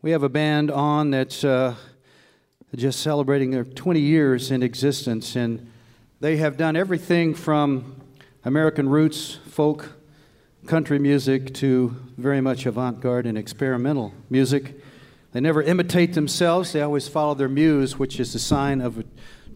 we have a band on that's uh, just celebrating their twenty years in existence, and they have done everything from American roots, folk, country music to very much avant-garde and experimental music. They never imitate themselves. They always follow their muse, which is the sign of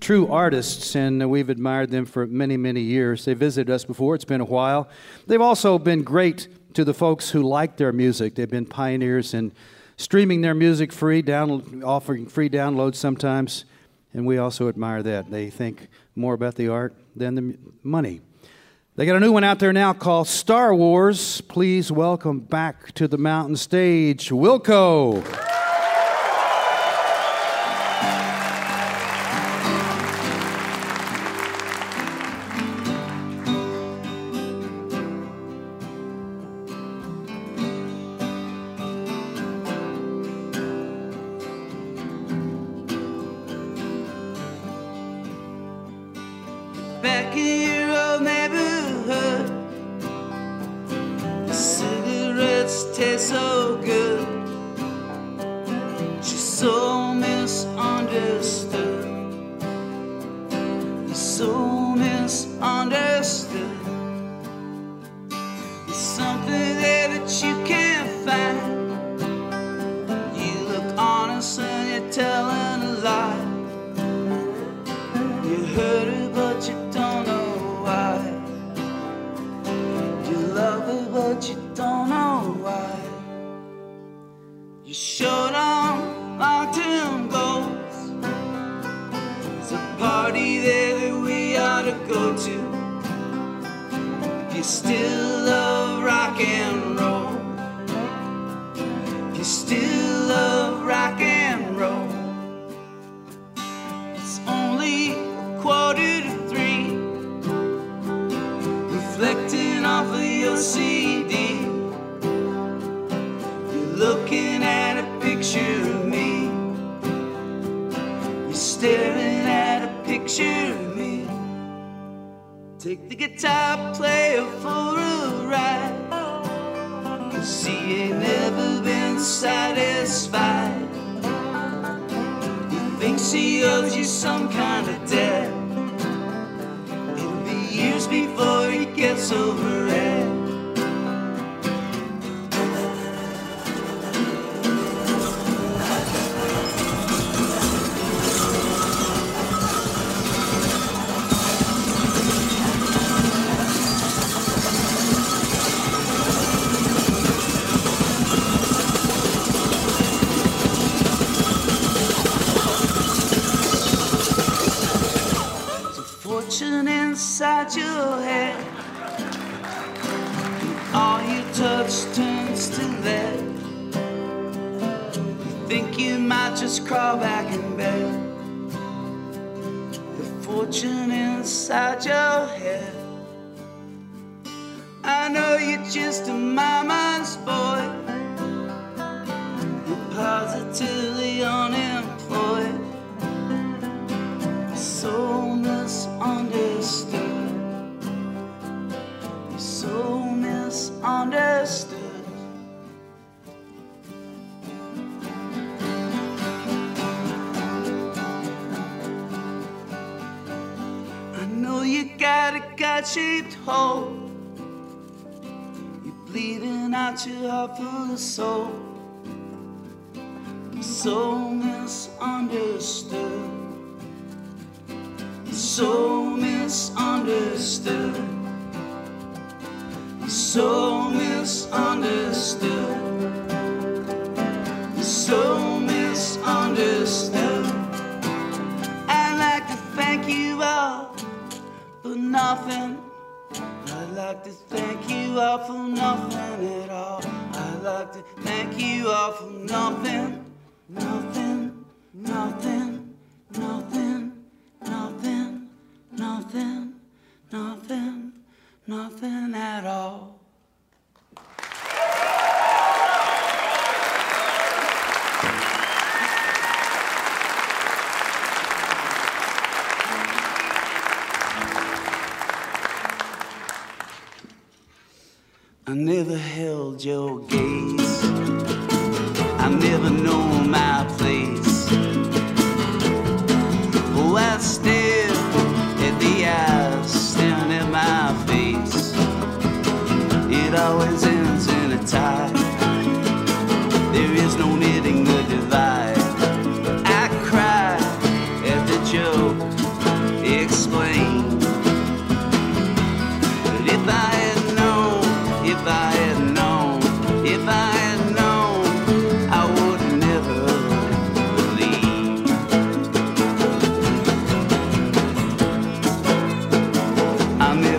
true artists, and we've admired them for many, many years. They visited us before. It's been a while. They've also been great to the folks who like their music. They've been pioneers in streaming their music free, down, offering free downloads sometimes, and we also admire that. They think more about the art than the money. They got a new one out there now called Star Wars. Please welcome back to the Mountain Stage, Wilco.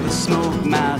Smoke my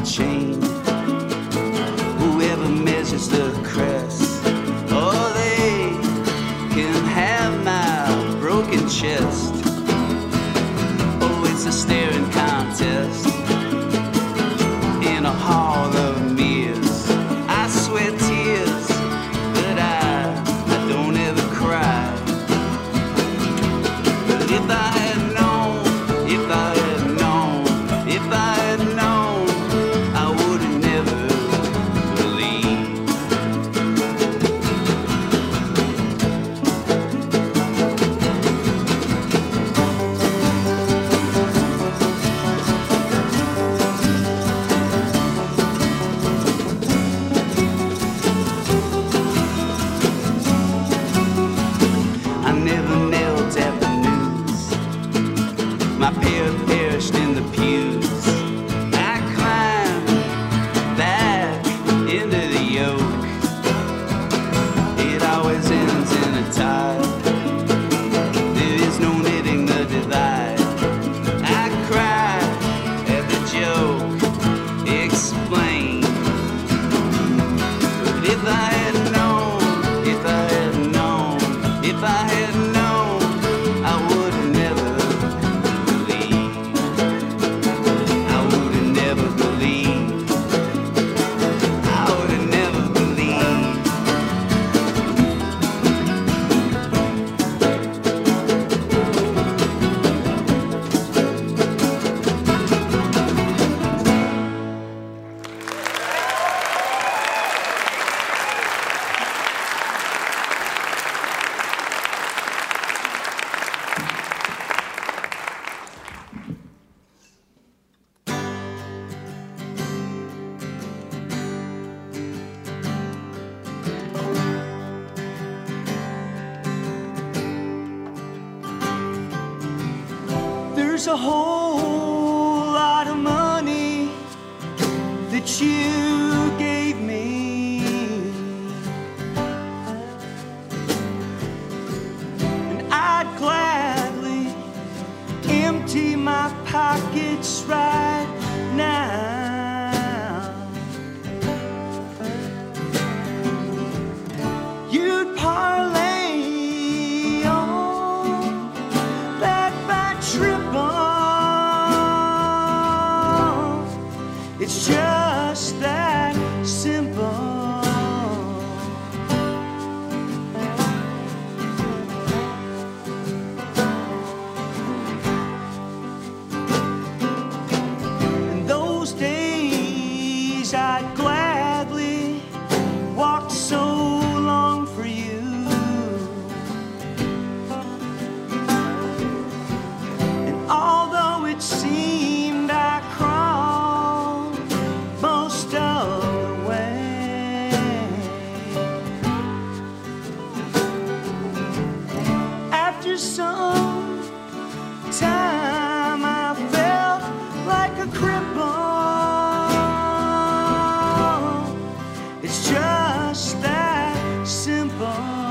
there's a whole lot of money that you gave me, and I'd gladly empty my pockets right now. You'd parlay It's just that simple. In those days, I'd gladly walked so long for you, and although it seemed some time I felt like a cripple. It's just that simple.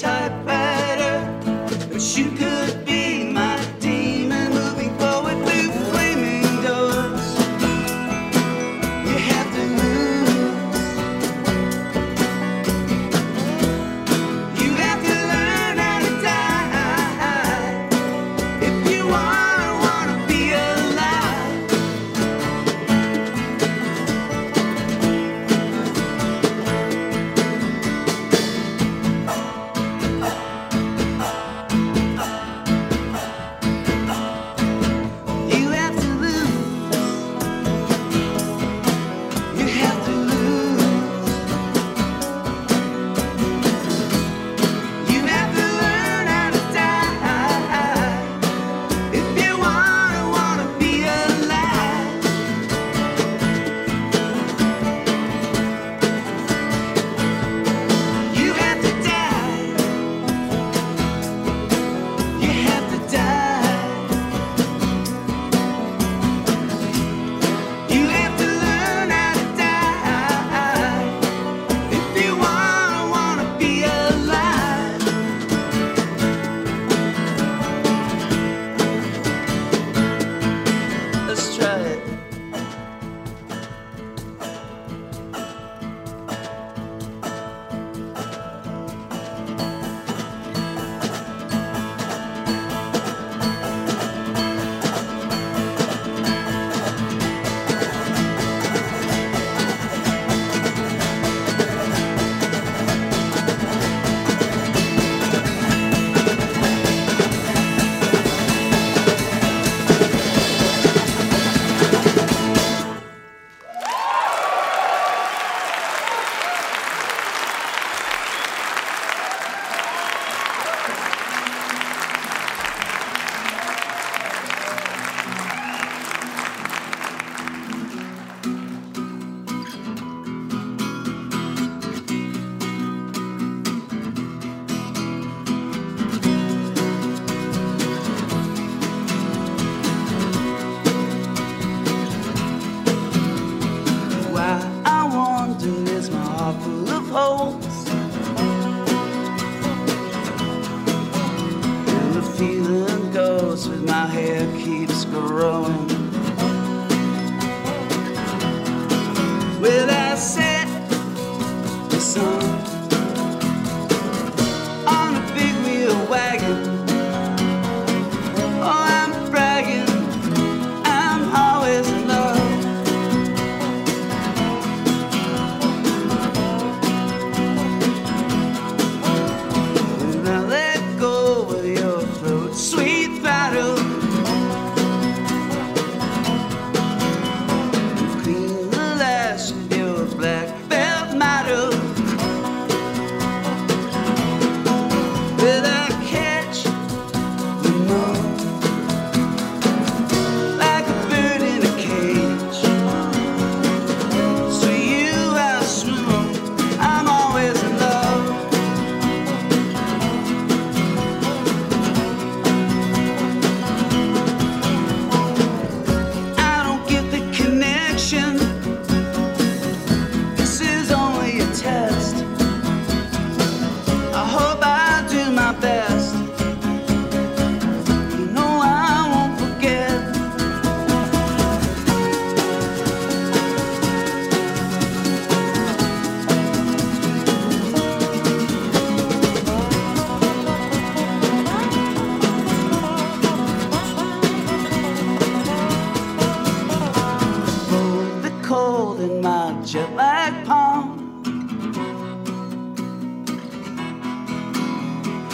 typewriter, but you could be my demon, moving forward through flaming doors. You have to lose. You have to learn how to die if you wanna wanna be alive. You have to lose. You have to lose. You have to learn how to die if you wanna wanna be alive. You have to die. You have to die. You have to learn how to die if you wanna wanna be alive. Let's try it. Why I wonder is my heart full of holes? And the feeling goes with my hair keeps growing. Well, I set the sun on a big wheel wagon. Oh, I'm bragging, I'm always in love. Now let go of your throat, sweet battle. Clean the lash of your black belt model. Will I catch the moon like a bird in a cage? So you I swoon, I'm always in love. I don't get the connection. This is only a test. I hope I do my best. You know I won't forget. Hold the cold in my jet lag palm.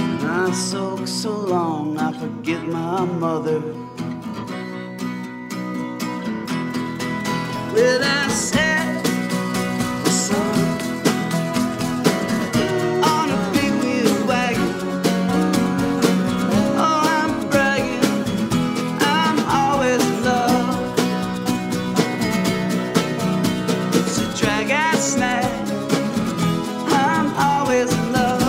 And I soak so long I forget my mother. Will I set the sun on a big wheel wagon? Oh, I'm bragging, I'm always in love. It's a drag I snag. I'm always in love.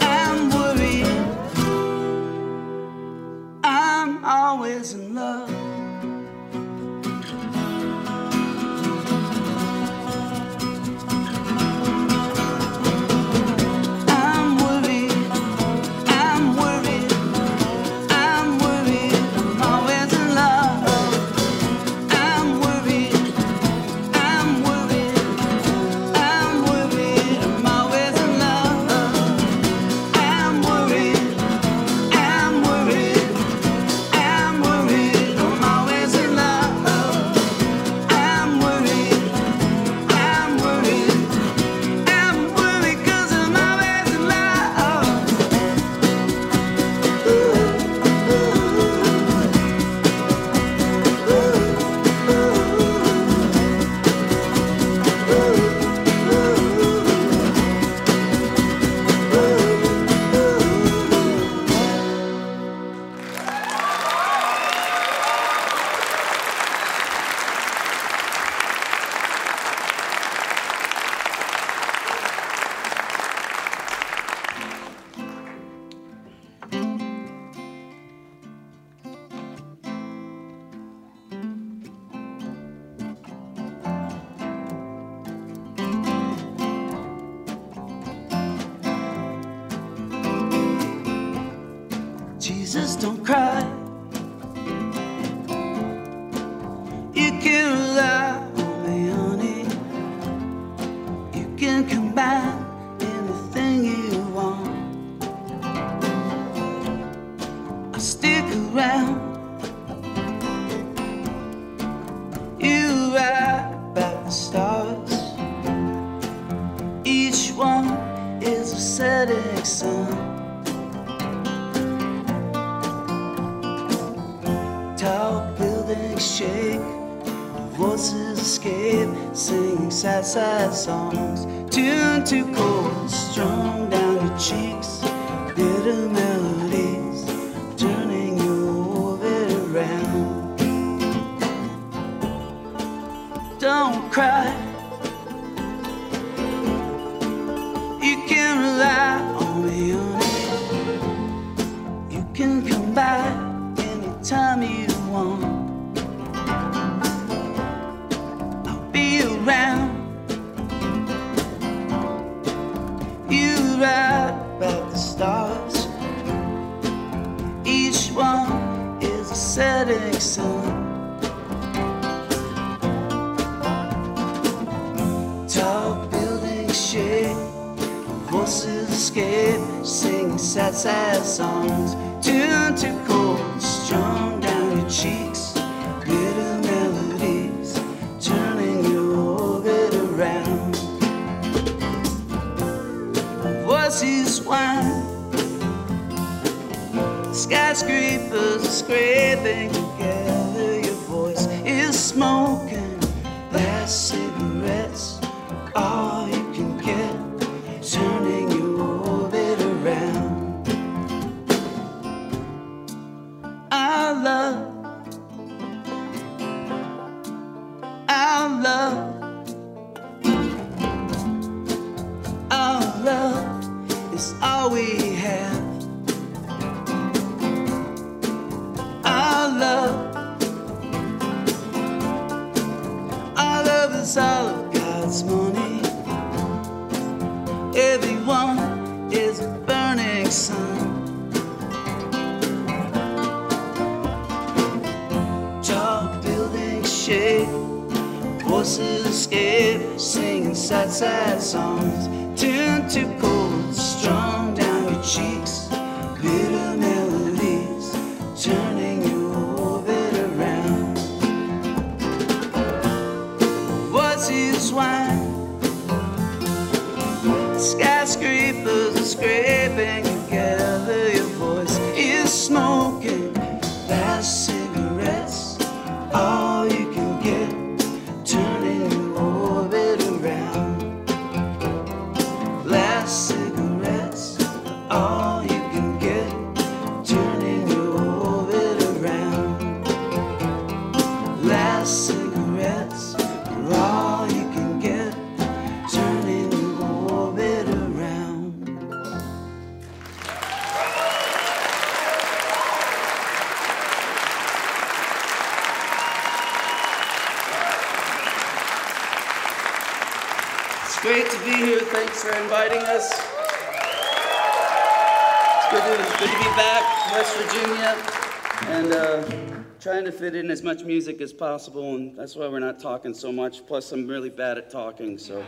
I'm worried. I'm always in love. can combine anything you want. I'll stick around. You ride by the stars. Each one is a setting sun. Tall buildings shake, voices escape, singing sad, sad songs. Tuned to chords strung down your cheeks, bitter melodies turning your orbit around. Don't cry, you can rely on me, honey. You can come by anytime you want. Around. You ride by the stars. Each one is a setting sun. Tall buildings shake, voices escape, singing sad, sad songs. Tuned to chords strung down your cheeks. Is wine, skyscrapers are scraping together. Your voice is smoking, last cigarettes, all you can get, turning your orbit around. Our love, our love, our love. It's all we have. Our love, our love is all of God's money. Everyone is a burning sun. Tall buildings shake, voices escape, singing sad, sad songs. Tuned to chords strung down your cheeks, bitter melodies turning your orbit around. Voices whine, skyscrapers are scraping together. Your voice is smoking, last cigarettes, all you can get. Cigarettes, all you can get, turning your orbit around. Last cigarettes are all you can get, turning your orbit around. It's great to be here. Thanks for inviting us. It's good to, good to be back in West Virginia and uh, trying to fit in as much music as possible, and that's why we're not talking so much. Plus, I'm really bad at talking, so.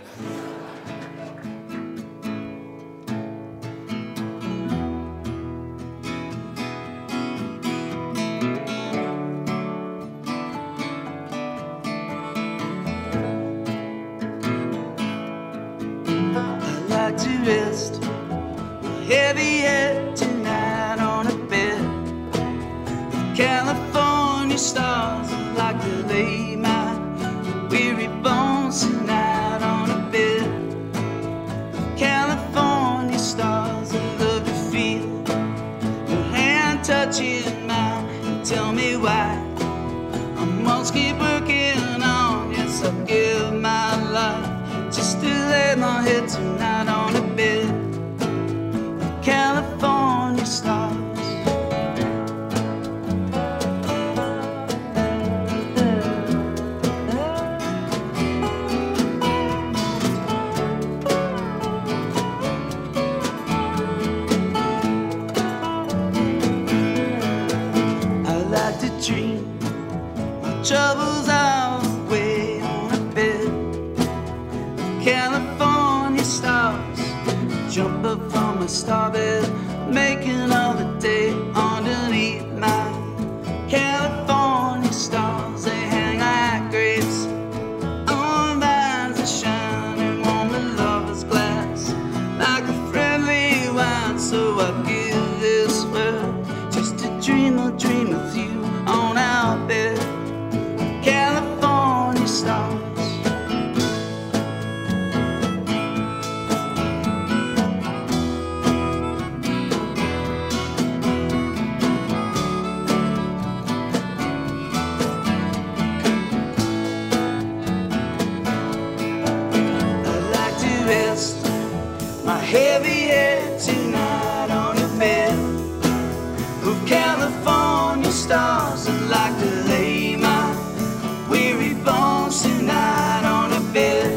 Troubles are way on a bed, California. stars, jumping from a starbed, making all the day underneath my California stars. They hang like grapes on vines that shine and warm the lover's glass like a friendly wine. So I give this world just a dream, a dream with you on our bed. California stars. Heavy head tonight on your bed. Oh, California stars, I'd like to lay my weary bones tonight on a bed.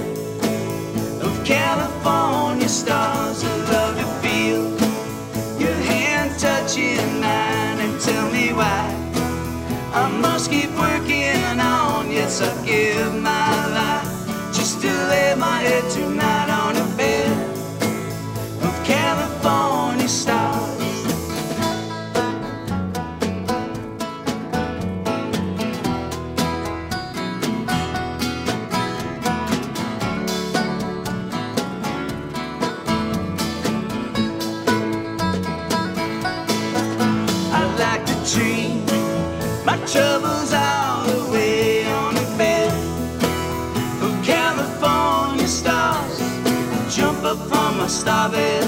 Oh, California stars, I'd love to feel your hand touching mine and tell me why I must keep working on. Yes, I'll give my life just to lay my head tonight on a bed. California stars. I'd like to dream my troubles all the way on the bed. Oh, California stars, jump up on my star bed.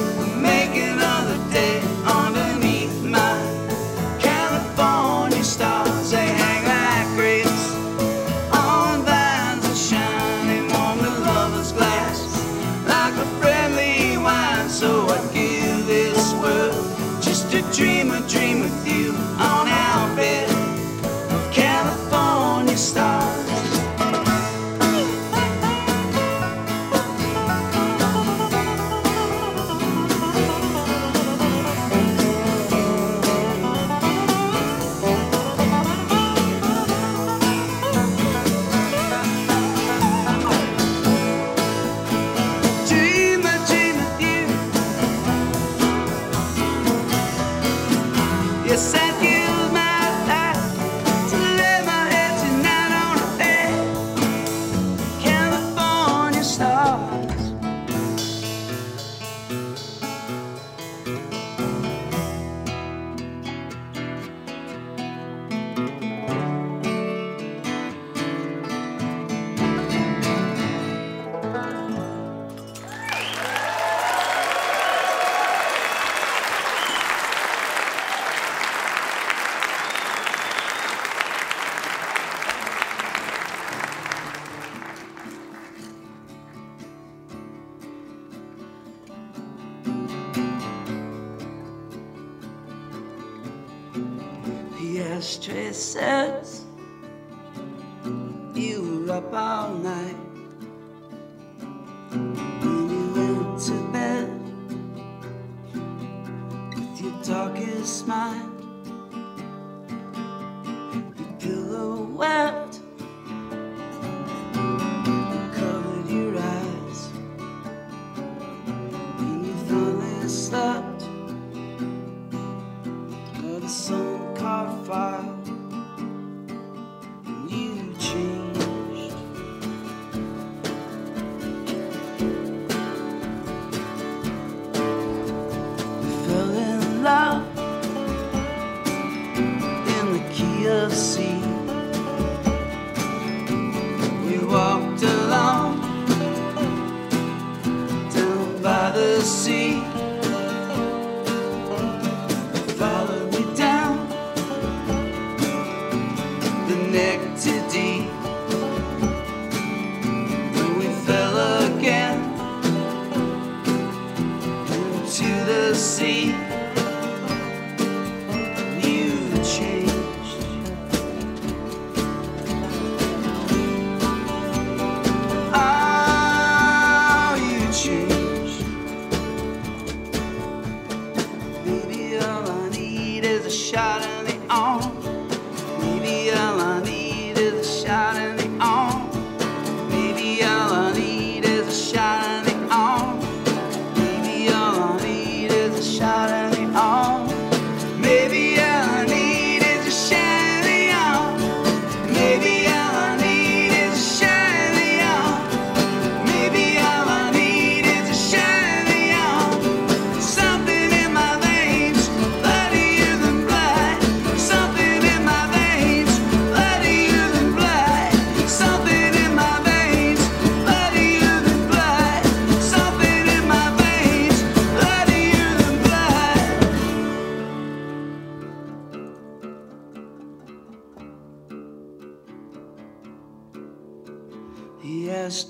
Shot in the arm.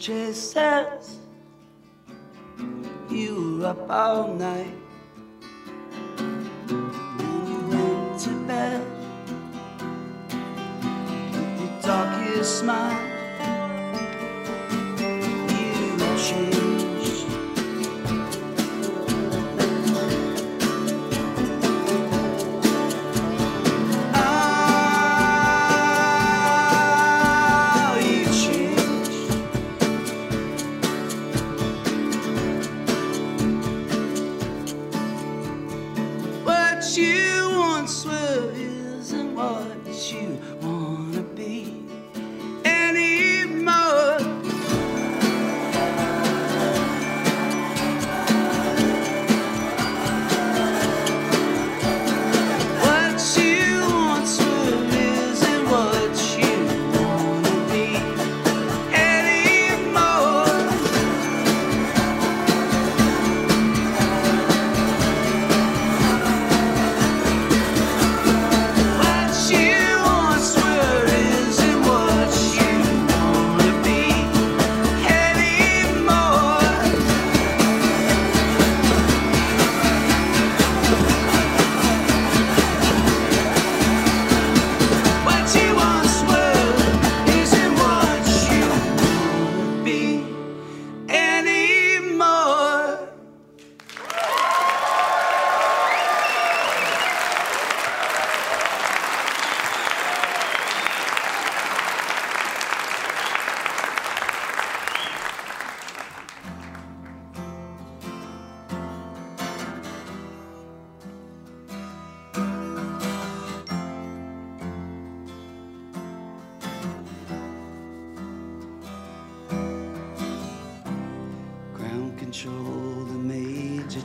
waitress says you were up all night, then you went to bed with your darkest smile. You changed. Control to major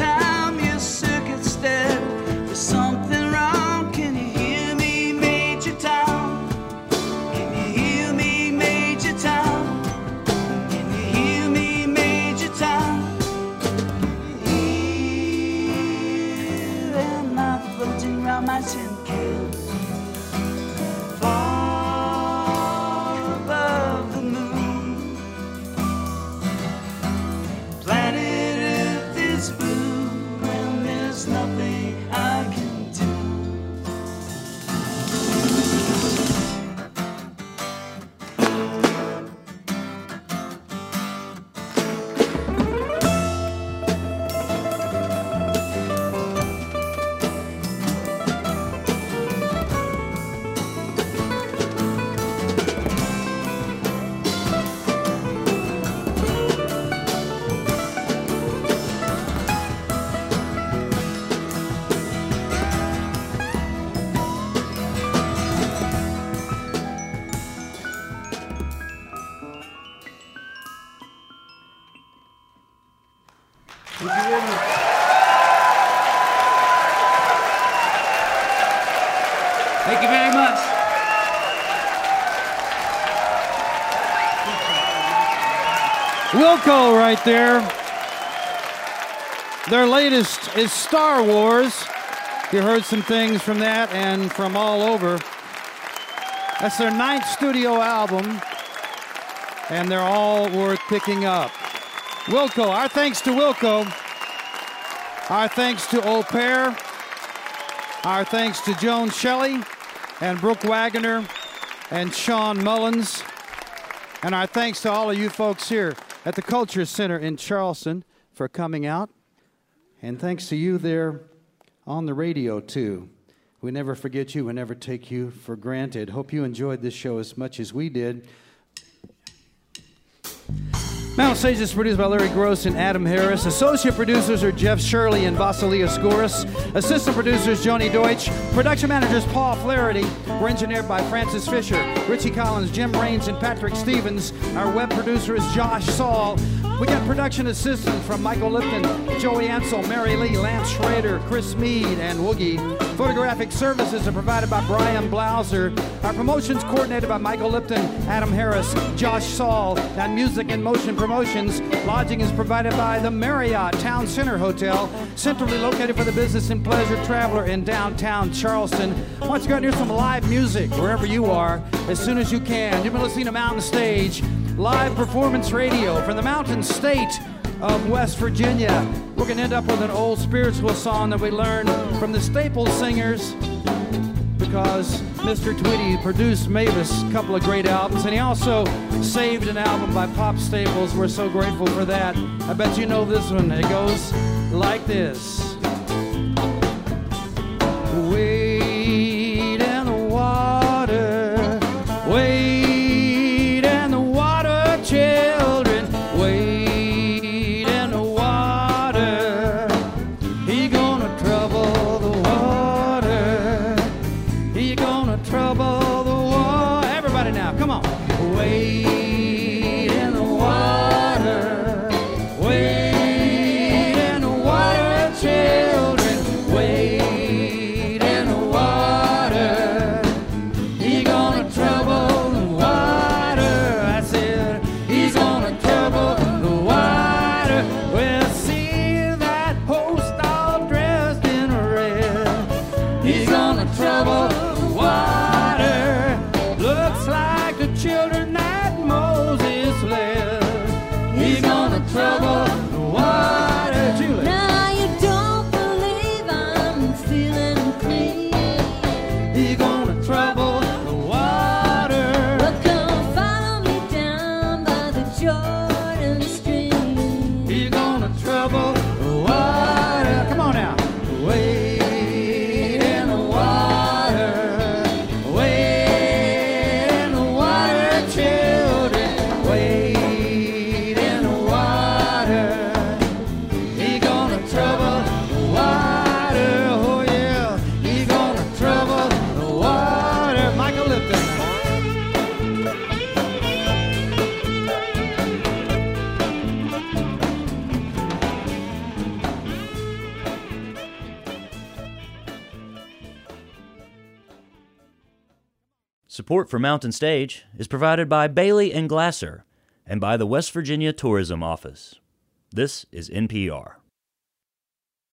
time, your circuit step Wilco right there. Their latest is Star Wars. You heard some things from that and from all over. That's their ninth studio album, and they're all worth picking up. Wilco, our thanks to Wilco. Our thanks to Au Pair. Our thanks to Joan Shelley and Brooke Waggoner and Shawn Mullins. And our thanks to all of you folks here at the Culture Center in Charleston for coming out. And thanks to you there on the radio, too. We never forget you. We never take you for granted. Hope you enjoyed this show as much as we did. Mountain Stage is produced by Larry Gross and Adam Harris. Associate producers are Jeff Shirley and Vasilia Skouras. Assistant producers, Joni Deutsch. Production managers, Paul Flaherty. We're engineered by Francis Fisher, Richie Collins, Jim Raines, and Patrick Stevens. Our web producer is Josh Saul. We got production assistance from Michael Lipton, Joey Ansel, Mary Lee, Lance Schrader, Chris Mead, and Woogie. Photographic services are provided by Brian Blauser. Our promotions coordinated by Michael Lipton, Adam Harris, Josh Saul, and music and motion promotions. Lodging is provided by the Marriott Town Center Hotel, centrally located for the business and pleasure traveler in downtown Charleston. Once you got here, some live music wherever you are, as soon as you can. You've been listening to Mountain Stage, live performance radio from the Mountain State of West Virginia. We're going to end up with an old spiritual song that we learned from the Staple Singers, because Mister Tweedy produced Mavis, a couple of great albums, and he also saved an album by Pop Staples. We're so grateful for that. I bet you know this one. It goes like this. Wade in the water, wade in the water, children, wade in the water. He gonna trouble the water, he gonna trouble the water. Everybody now, come on. Wade in the water, wade in the water, children, wade in the water. He gonna trouble the water, I said, he's gonna trouble the water. Well, see that host all dressed in red, he's gonna trouble the water. Looks like the children that Moses led, he's gonna trouble the water. Julie. Now you don't believe I'm feeling clean. He's gonna trouble the water. Well, come follow me down by the Jordan stream. He's gonna trouble the water. Come on now. Wade in the water, wade in the water, children, wade in the water. He gonna trouble the water, oh yeah. He gonna trouble the water. Michael Lipton. Support for Mountain Stage is provided by Bailey and Glasser and by the West Virginia Tourism Office. This is N P R.